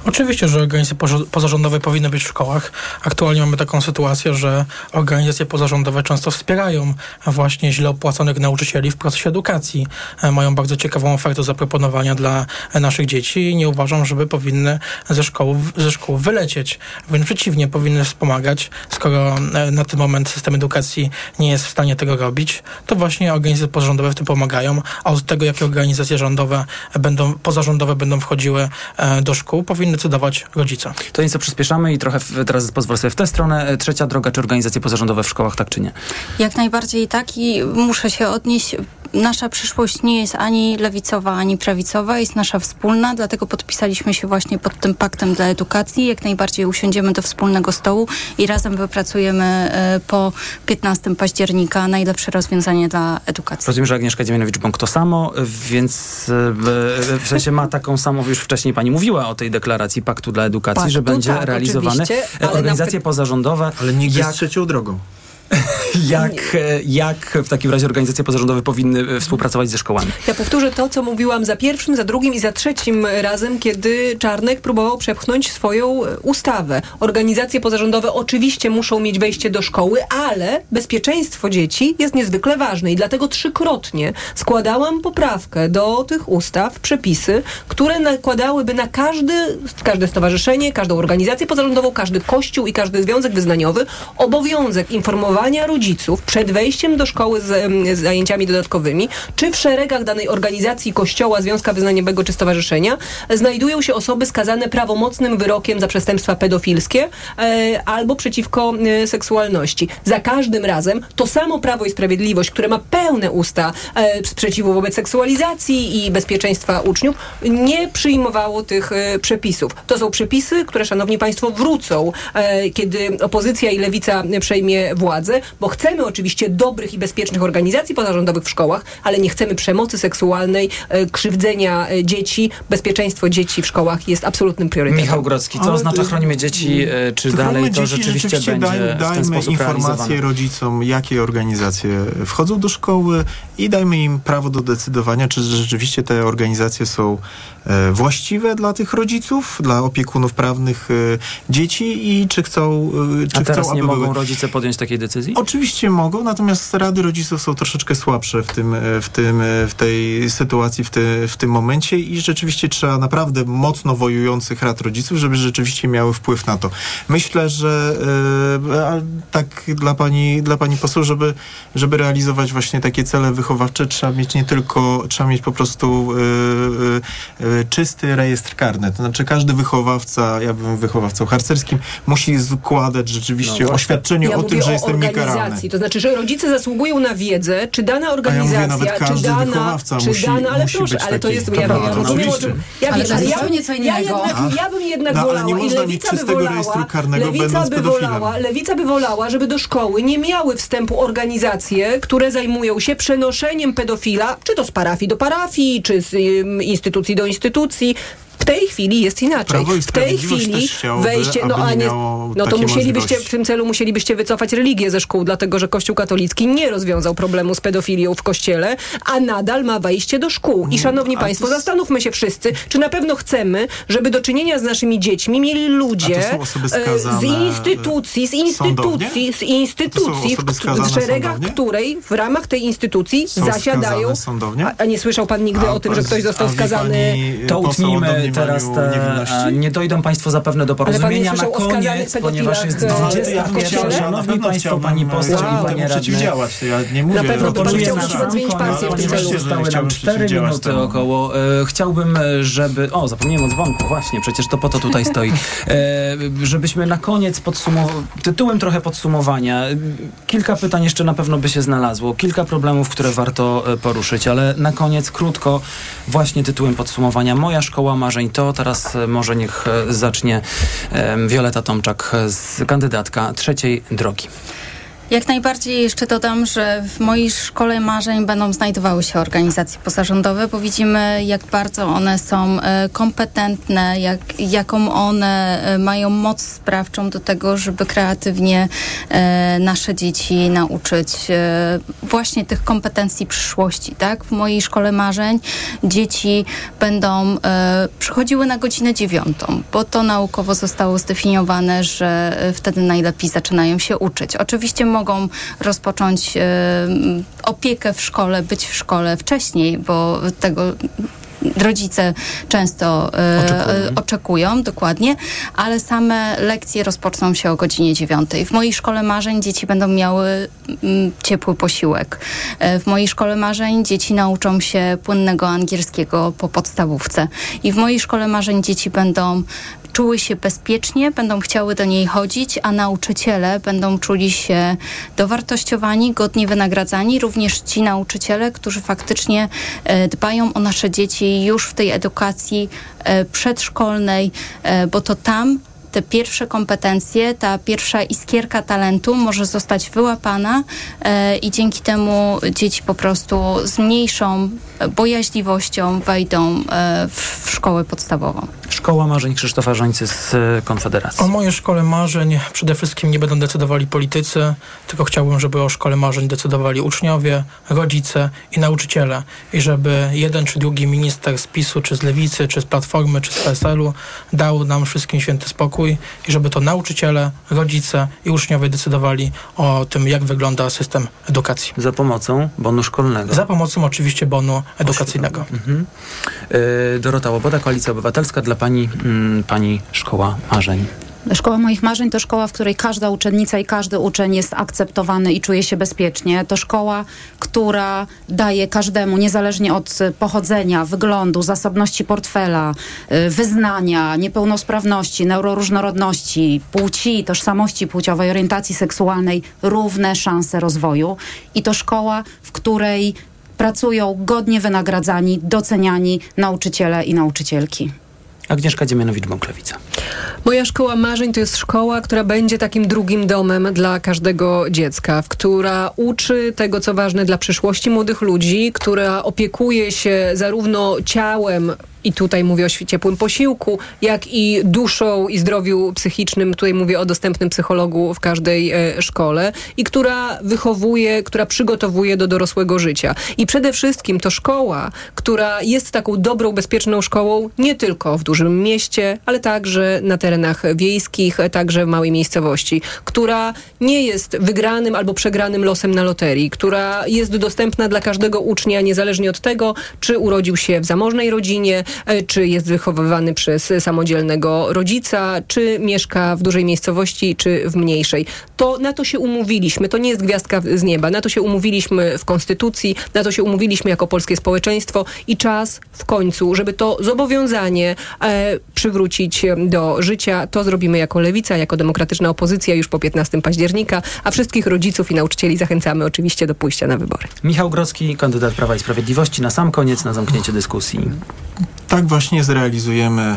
Oczywiście, że organizacje pozarządowe powinny być w szkołach. Aktualnie mamy taką sytuację, że organizacje pozarządowe często wspierają właśnie źle opłaconych nauczycieli w procesie edukacji. Mają bardzo ciekawą ofertę zaproponowania dla naszych dzieci i nie uważam, żeby powinny ze szkoły, ze szkół wylecieć. Wręcz przeciwnie, powinny wspomagać. Skoro na ten moment system edukacji nie jest w stanie tego robić, to właśnie organizacje pozarządowe w tym pomagają, a od tego, jakie organizacje rządowe będą, pozarządowe będą wchodziły do szkół, powinny decydować rodzice. To nieco przyspieszamy i trochę teraz pozwolę sobie w tę stronę. Trzecia droga, czy organizacje pozarządowe w szkołach, tak czy nie? Jak najbardziej tak i muszę się odnieść. Nasza przyszłość nie jest ani lewicowa, ani prawicowa, jest nasza wspólna, dlatego podpisaliśmy się właśnie pod tym paktem dla edukacji. Jak najbardziej usiądziemy do wspólnego stołu i razem wypracujemy po piętnastego października najlepsze rozwiązanie dla edukacji. Rozumiem, że Agnieszka Dziemianowicz-Bąk to samo, więc w sensie ma taką samą, już wcześniej pani mówiła o tej deklaracji paktu dla edukacji, paktu, że będzie tak, realizowane organizacje na... pozarządowe. Ale nie jak... z trzecią drogą. Jak, jak w takim razie organizacje pozarządowe powinny współpracować ze szkołami? Ja powtórzę to, co mówiłam za pierwszym, za drugim i za trzecim razem, kiedy Czarnek próbował przepchnąć swoją ustawę. Organizacje pozarządowe oczywiście muszą mieć wejście do szkoły, ale bezpieczeństwo dzieci jest niezwykle ważne i dlatego trzykrotnie składałam poprawkę do tych ustaw, przepisy, które nakładałyby na każdy, każde stowarzyszenie, każdą organizację pozarządową, każdy kościół i każdy związek wyznaniowy obowiązek informowania rodziców przed wejściem do szkoły z, z zajęciami dodatkowymi, czy w szeregach danej organizacji, kościoła, związka wyznaniowego czy stowarzyszenia znajdują się osoby skazane prawomocnym wyrokiem za przestępstwa pedofilskie e, albo przeciwko e, seksualności. Za każdym razem to samo Prawo i Sprawiedliwość, które ma pełne usta e, sprzeciwu wobec seksualizacji i bezpieczeństwa uczniów, nie przyjmowało tych e, przepisów. To są przepisy, które, szanowni państwo, wrócą, e, kiedy opozycja i lewica przejmie władzę, bo chcemy oczywiście dobrych i bezpiecznych organizacji pozarządowych w szkołach, ale nie chcemy przemocy seksualnej, e, krzywdzenia dzieci. Bezpieczeństwo dzieci w szkołach jest absolutnym priorytetem. Michał Grodzki, co oznacza chronimy dzieci, e, czy dalej to rzeczywiście, rzeczywiście będzie dajmy, dajmy w ten sposób informacje rodzicom, jakie organizacje wchodzą do szkoły i dajmy im prawo do decydowania, czy rzeczywiście te organizacje są e, właściwe dla tych rodziców, dla opiekunów prawnych e, dzieci i czy chcą... E, czy A teraz chcą, nie mogą były... rodzice podjąć takiej decyzji? Oczywiście mogą, natomiast rady rodziców są troszeczkę słabsze w, tym, w, tym, w tej sytuacji, w, te, w tym momencie i rzeczywiście trzeba naprawdę mocno wojujących rad rodziców, żeby rzeczywiście miały wpływ na to. Myślę, że yy, tak dla pani, dla pani poseł, żeby, żeby realizować właśnie takie cele wychowawcze, trzeba mieć nie tylko, trzeba mieć po prostu yy, yy, czysty rejestr karny. To znaczy każdy wychowawca, ja byłem wychowawcą harcerskim, musi składać rzeczywiście no, oświadczenie ja o tym, że jestem organizacji. To znaczy, że rodzice zasługują na wiedzę, czy dana organizacja, ja mówię, czy dana, czy musi, dana, ale proszę, ale to jest, ja, ja rozumiem, o czym, ja wiem, ale ja, nieco innego. Ja jednak, ja bym jednak no, wolała i lewica by wolała, lewica by wolała, lewica by wolała, żeby do szkoły nie miały wstępu organizacje, które zajmują się przenoszeniem pedofila, czy to z parafii do parafii, czy z um, instytucji do instytucji. tej chwili jest inaczej. W tej chwili wejście, no a nie, no to musielibyście, w tym celu musielibyście wycofać religię ze szkół, dlatego że Kościół katolicki nie rozwiązał problemu z pedofilią w kościele, a nadal ma wejście do szkół. I szanowni a państwo, zastanówmy się wszyscy, czy na pewno chcemy, żeby do czynienia z naszymi dziećmi mieli ludzie z instytucji, z instytucji, z instytucji, w szeregach której, w ramach tej instytucji zasiadają. A, a nie słyszał pan nigdy a, o tym, że ktoś został skazany? To utnijmy teraz te... Nie dojdą państwo zapewne do porozumienia na koniec, ponieważ jest dwudziesta pierwsza. Szanowni państwo, pani poseł i panie radny, ja nie mówię, na pewno proponuję na sam koniec, ponieważ zostały nam cztery minuty około. Chciałbym, żeby... O, zapomniałem o dzwonku, właśnie, przecież to po to tutaj stoi. Żebyśmy na koniec podsumow... tytułem trochę podsumowania. Kilka pytań jeszcze na pewno by się znalazło. Kilka problemów, które warto poruszyć, ale na koniec krótko, właśnie tytułem podsumowania. Moja szkoła marzeń to, teraz może niech zacznie Wioleta Tomczak, kandydatka Trzeciej Drogi. Jak najbardziej jeszcze dodam, że w mojej szkole marzeń będą znajdowały się organizacje pozarządowe, bo widzimy, jak bardzo one są kompetentne, jak, jaką one mają moc sprawczą do tego, żeby kreatywnie e, nasze dzieci nauczyć e, właśnie tych kompetencji przyszłości. Tak? W mojej szkole marzeń dzieci będą e, przychodziły na godzinę dziewiątą, bo to naukowo zostało zdefiniowane, że wtedy najlepiej zaczynają się uczyć. Oczywiście mogą rozpocząć y, opiekę w szkole, być w szkole wcześniej, bo tego rodzice często y, oczekują. Y, oczekują, dokładnie, ale same lekcje rozpoczną się o godzinie dziewiątej. W mojej szkole marzeń dzieci będą miały y, ciepły posiłek. Y, w mojej szkole marzeń dzieci nauczą się płynnego angielskiego po podstawówce. I w mojej szkole marzeń dzieci będą czuły się bezpiecznie, będą chciały do niej chodzić, a nauczyciele będą czuli się dowartościowani, godnie wynagradzani, również ci nauczyciele, którzy faktycznie e, dbają o nasze dzieci już w tej edukacji e, przedszkolnej, e, bo to tam te pierwsze kompetencje, ta pierwsza iskierka talentu może zostać wyłapana e, i dzięki temu dzieci po prostu z mniejszą bojaźliwością wejdą e, w, w szkołę podstawową. Szkoła marzeń Krzysztofa Żońcy z Konfederacji. O mojej szkole marzeń przede wszystkim nie będą decydowali politycy, tylko chciałbym, żeby o szkole marzeń decydowali uczniowie, rodzice i nauczyciele. I żeby jeden czy drugi minister z PiSu, czy z Lewicy, czy z Platformy, czy z P S L-u dał nam wszystkim święty spokój i żeby to nauczyciele, rodzice i uczniowie decydowali o tym, jak wygląda system edukacji. Za pomocą bonu szkolnego. Za pomocą oczywiście bonu edukacyjnego. Mhm. Yy, Dorota Łoboda, Koalicja Obywatelska. Dla pani, mm, pani szkoła marzeń. Szkoła moich marzeń to szkoła, w której każda uczennica i każdy uczeń jest akceptowany i czuje się bezpiecznie. To szkoła, która daje każdemu, niezależnie od pochodzenia, wyglądu, zasobności portfela, wyznania, niepełnosprawności, neuroróżnorodności, płci, tożsamości płciowej, orientacji seksualnej, równe szanse rozwoju. I to szkoła, w której pracują godnie wynagradzani, doceniani nauczyciele i nauczycielki. Agnieszka Dziemianowicz-Bąk. Moja szkoła marzeń to jest szkoła, która będzie takim drugim domem dla każdego dziecka, która uczy tego, co ważne dla przyszłości młodych ludzi, która opiekuje się zarówno ciałem, i tutaj mówię o ciepłym posiłku, jak i duszą i zdrowiu psychicznym, tutaj mówię o dostępnym psychologu w każdej e, szkole i która wychowuje, która przygotowuje do dorosłego życia. I przede wszystkim to szkoła, która jest taką dobrą, bezpieczną szkołą nie tylko w dużym mieście, ale także na terenach wiejskich, także w małej miejscowości, która nie jest wygranym albo przegranym losem na loterii, która jest dostępna dla każdego ucznia, niezależnie od tego, czy urodził się w zamożnej rodzinie, czy jest wychowywany przez samodzielnego rodzica, czy mieszka w dużej miejscowości, czy w mniejszej. To na to się umówiliśmy, to nie jest gwiazdka z nieba, na to się umówiliśmy w Konstytucji, na to się umówiliśmy jako polskie społeczeństwo i czas w końcu, żeby to zobowiązanie e, przywrócić do życia. To zrobimy jako Lewica, jako demokratyczna opozycja już po piętnastego października, a wszystkich rodziców i nauczycieli zachęcamy oczywiście do pójścia na wybory. Michał Grodzki, kandydat Prawa i Sprawiedliwości. Na sam koniec, na zamknięcie dyskusji. Tak właśnie zrealizujemy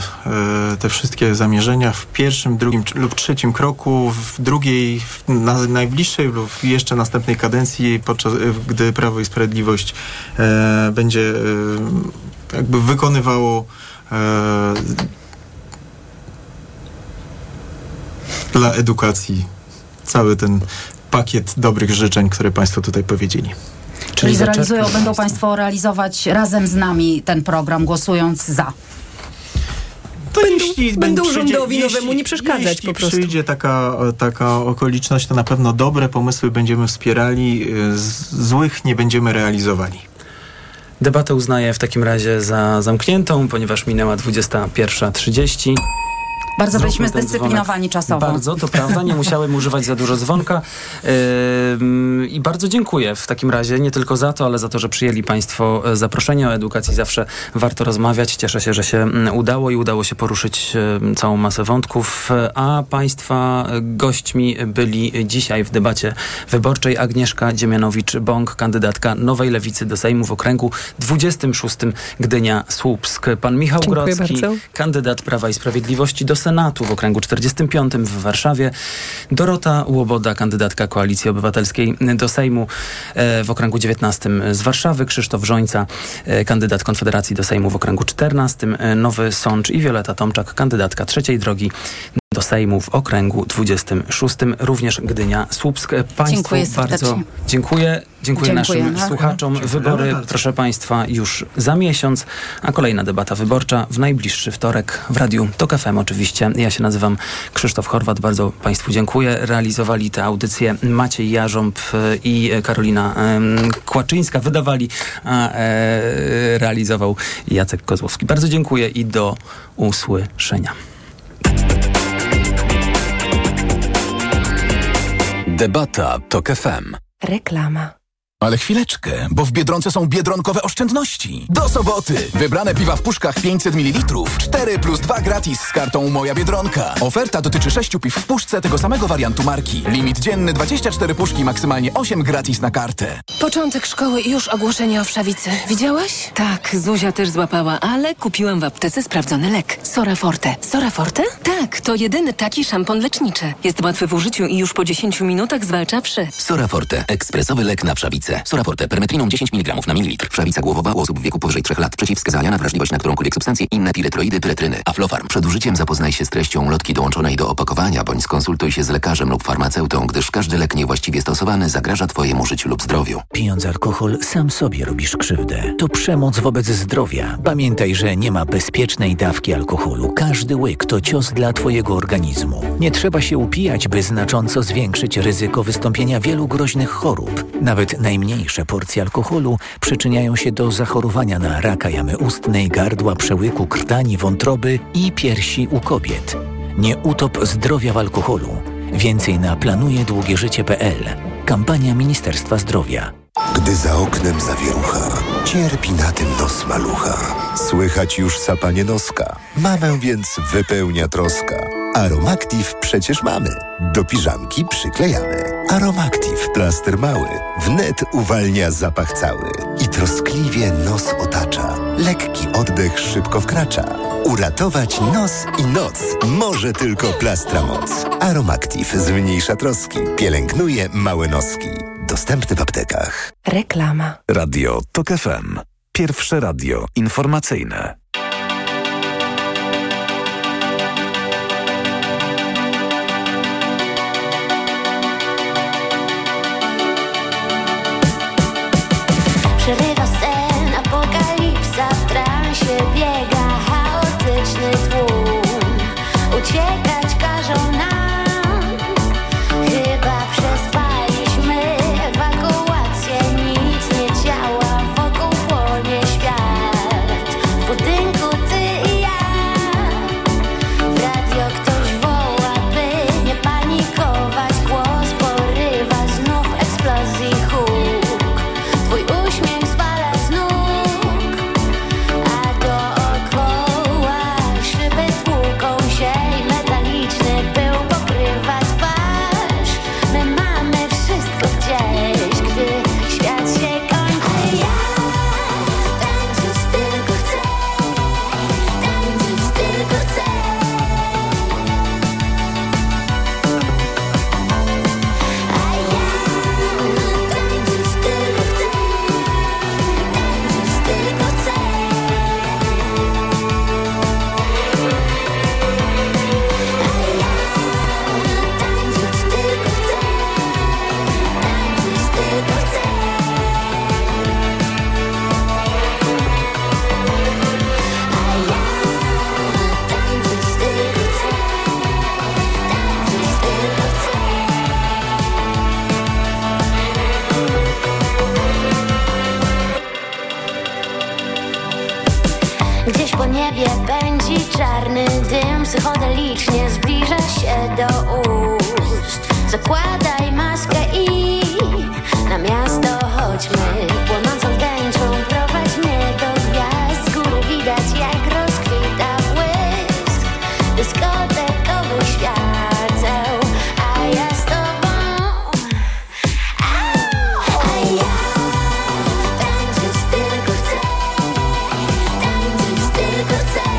y, te wszystkie zamierzenia w pierwszym, drugim lub trzecim kroku, w drugiej, w, na najbliższej lub jeszcze następnej kadencji, podczas, gdy Prawo i Sprawiedliwość y, będzie y, jakby wykonywało y, dla edukacji cały ten pakiet dobrych życzeń, które Państwo tutaj powiedzieli. Czyli zrealizują, będą Państwo realizować razem z nami ten program, głosując za. To będą, jeśli będą przyjdzie, rządowi jeśli, nowemu nie przeszkadzać jeśli po prostu. Jeśli przyjdzie taka, taka okoliczność, to na pewno dobre pomysły będziemy wspierali, złych nie będziemy realizowali. Debatę uznaję w takim razie za zamkniętą, ponieważ minęła dwudziesta pierwsza trzydzieści. Bardzo Zróbmy byliśmy zdyscyplinowani czasowo. Bardzo, to prawda, nie musiałem używać za dużo dzwonka. Yy, I bardzo dziękuję w takim razie, nie tylko za to, ale za to, że przyjęli Państwo zaproszenie. O edukacji zawsze warto rozmawiać. Cieszę się, że się udało i udało się poruszyć całą masę wątków. A Państwa gośćmi byli dzisiaj w debacie wyborczej Agnieszka Dziemianowicz-Bąk, kandydatka Nowej Lewicy do Sejmu w okręgu dwudziestym szóstym Gdynia-Słupsk. Pan Michał Grodzki, kandydat Prawa i Sprawiedliwości do Senatu w okręgu czterdziestym piątym w Warszawie. Dorota Łoboda, kandydatka Koalicji Obywatelskiej do Sejmu w okręgu dziewiętnastym z Warszawy. Krzysztof Żońca, kandydat Konfederacji do Sejmu w okręgu czternastym. Nowy Sącz i Wioleta Tomczak, kandydatka Trzeciej Drogi do Sejmu w okręgu dwudziestym szóstym. Również Gdynia-Słupsk. Państwu bardzo dziękuję. Dziękuję, dziękuję naszym tak. słuchaczom. Dziękuję. Wybory, proszę Państwa, już za miesiąc, a kolejna debata wyborcza w najbliższy wtorek w Radiu Tok F M oczywiście. Ja się nazywam Krzysztof Horwat, bardzo Państwu dziękuję. Realizowali tę audycję Maciej Jarząb i Karolina Kłaczyńska. Wydawali, a realizował Jacek Kozłowski. Bardzo dziękuję i do usłyszenia. Debata Tok F M. Reklama. Ale chwileczkę, bo w Biedronce są biedronkowe oszczędności. Do soboty! Wybrane piwa w puszkach pięćset mililitrów. cztery plus dwa gratis z kartą Moja Biedronka. Oferta dotyczy sześciu piw w puszce tego samego wariantu marki. Limit dzienny dwadzieścia cztery puszki, maksymalnie osiem gratis na kartę. Początek szkoły i już ogłoszenie o wszawicy. Widziałaś? Tak, Zuzia też złapała, ale kupiłam w aptece sprawdzony lek. Sora Forte. Sora Forte? Tak, to jedyny taki szampon leczniczy. Jest łatwy w użyciu i już po dziesięciu minutach zwalcza wszy. Sora Forte. Ekspresowy lek na wszawicę. Sora Forte. Permetriną dziesięć miligramów na mililitr. Wszawica głowowa u osób w wieku powyżej trzech lat. Przeciwwskazania na wrażliwość na którąkolwiek substancję. Inne piretroidy, piretryny. Aflofarm. Przed użyciem zapoznaj się z treścią ulotki dołączonej do opakowania, bądź skonsultuj się z lekarzem lub farmaceutą, gdyż każdy lek niewłaściwie stosowany zagraża Twojemu życiu lub zdrowiu. Pijąc alkohol, sam sobie robisz krzywdę. To przemoc wobec zdrowia. Pamiętaj, że nie ma bezpiecznej dawki alkoholu. Każdy łyk to cios dla Twojego organizmu. Nie trzeba się upijać, by znacząco zwiększyć ryzyko wystąpienia wielu groźnych chorób. Nawet naj Najmniejsze porcje alkoholu przyczyniają się do zachorowania na raka jamy ustnej, gardła, przełyku, krtani, wątroby i piersi u kobiet. Nie utop zdrowia w alkoholu. Więcej na planujedługieżycie kropka p l. Kampania Ministerstwa Zdrowia. Gdy za oknem zawierucha, cierpi na tym nos malucha. Słychać już sapanie noska. Mamę więc wypełnia troska. Aromactive przecież mamy. Do piżamki przyklejamy. Aromactive plaster mały. Wnet uwalnia zapach cały. I troskliwie nos otacza. Lekki oddech szybko wkracza. Uratować nos i noc może tylko plastra moc. Aromactive zmniejsza troski. Pielęgnuje małe noski. Dostępny w aptekach. Reklama. Radio Tok F M. Pierwsze radio informacyjne. Przerywa sen, apokalipsa, w transie biega chaotyczny tłum. Uciekać każą nam, chyba przespaliśmy ewakuację, nic nie działa, wokół płonie świat. Ślicznie zbliża się do ust. Zakładaj maskę i na miasto chodźmy. Płonącą tęczą prowadź mnie do gwiazd. Z góry widać, jak rozkwita błysk dyskotekowych świateł. A ja z tobą, a, a ja tańczyć tylko chcę, tańczyć tylko chcę.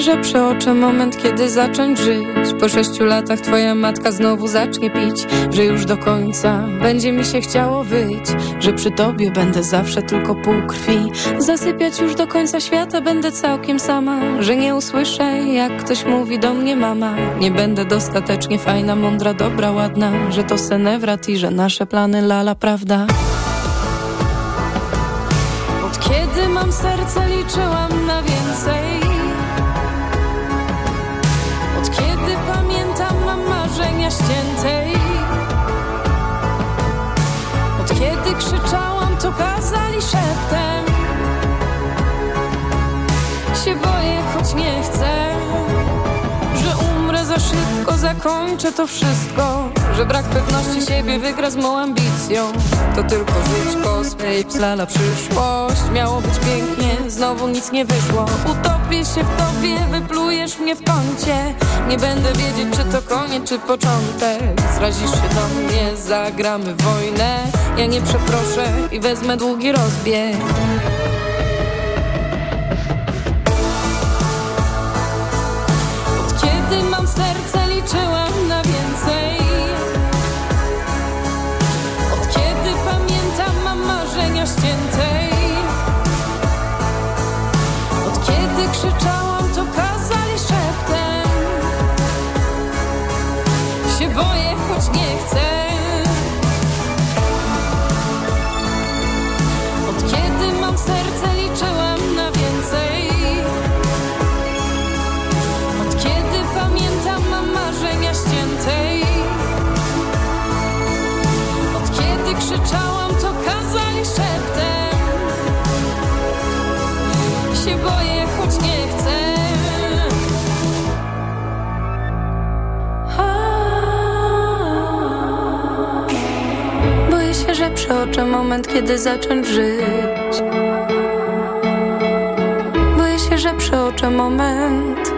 Że przeoczę moment, kiedy zacząć żyć. Po sześciu latach twoja matka znowu zacznie pić. Że już do końca będzie mi się chciało wyć. Że przy tobie będę zawsze tylko pół krwi. Zasypiać już do końca świata będę całkiem sama. Że nie usłyszę, jak ktoś mówi do mnie mama. Nie będę dostatecznie fajna, mądra, dobra, ładna. Że to senewrat i że nasze plany lala, prawda? Od kiedy mam serce, liczyłam na więcej. Kiedy pamiętam, mam marzenia ściętej. Od kiedy krzyczałam, to kazali szeptem. Się boję, choć nie chcę. Że umrę za szybko, zakończę to wszystko. Że brak pewności siebie wygra z moją ambicją. To tylko żyć, kosmos, lala, przyszłość. Miało być pięknie, znowu nic nie wyszło. Utopię się w tobie, wyplujesz mnie w kącie. Nie będę wiedzieć, czy to koniec, czy początek. Zrazisz się do mnie, zagramy wojnę. Ja nie przeproszę i wezmę długi rozbieg. Od kiedy mam serce, liczyłam na więcej. Od kiedy pamiętam, mam marzenia ściętej. Od kiedy krzyczałam, to kazali szeptem. Nie boję, choć nie chcę. Od kiedy mam serce, liczyłam na więcej. Od kiedy pamiętam, mam marzenia ściętej. Od kiedy krzyczałam, to kazali szeptem. Się boję, choć nie chcę. Że przeoczę moment, kiedy zacząć żyć. Boję się, że przeoczę moment,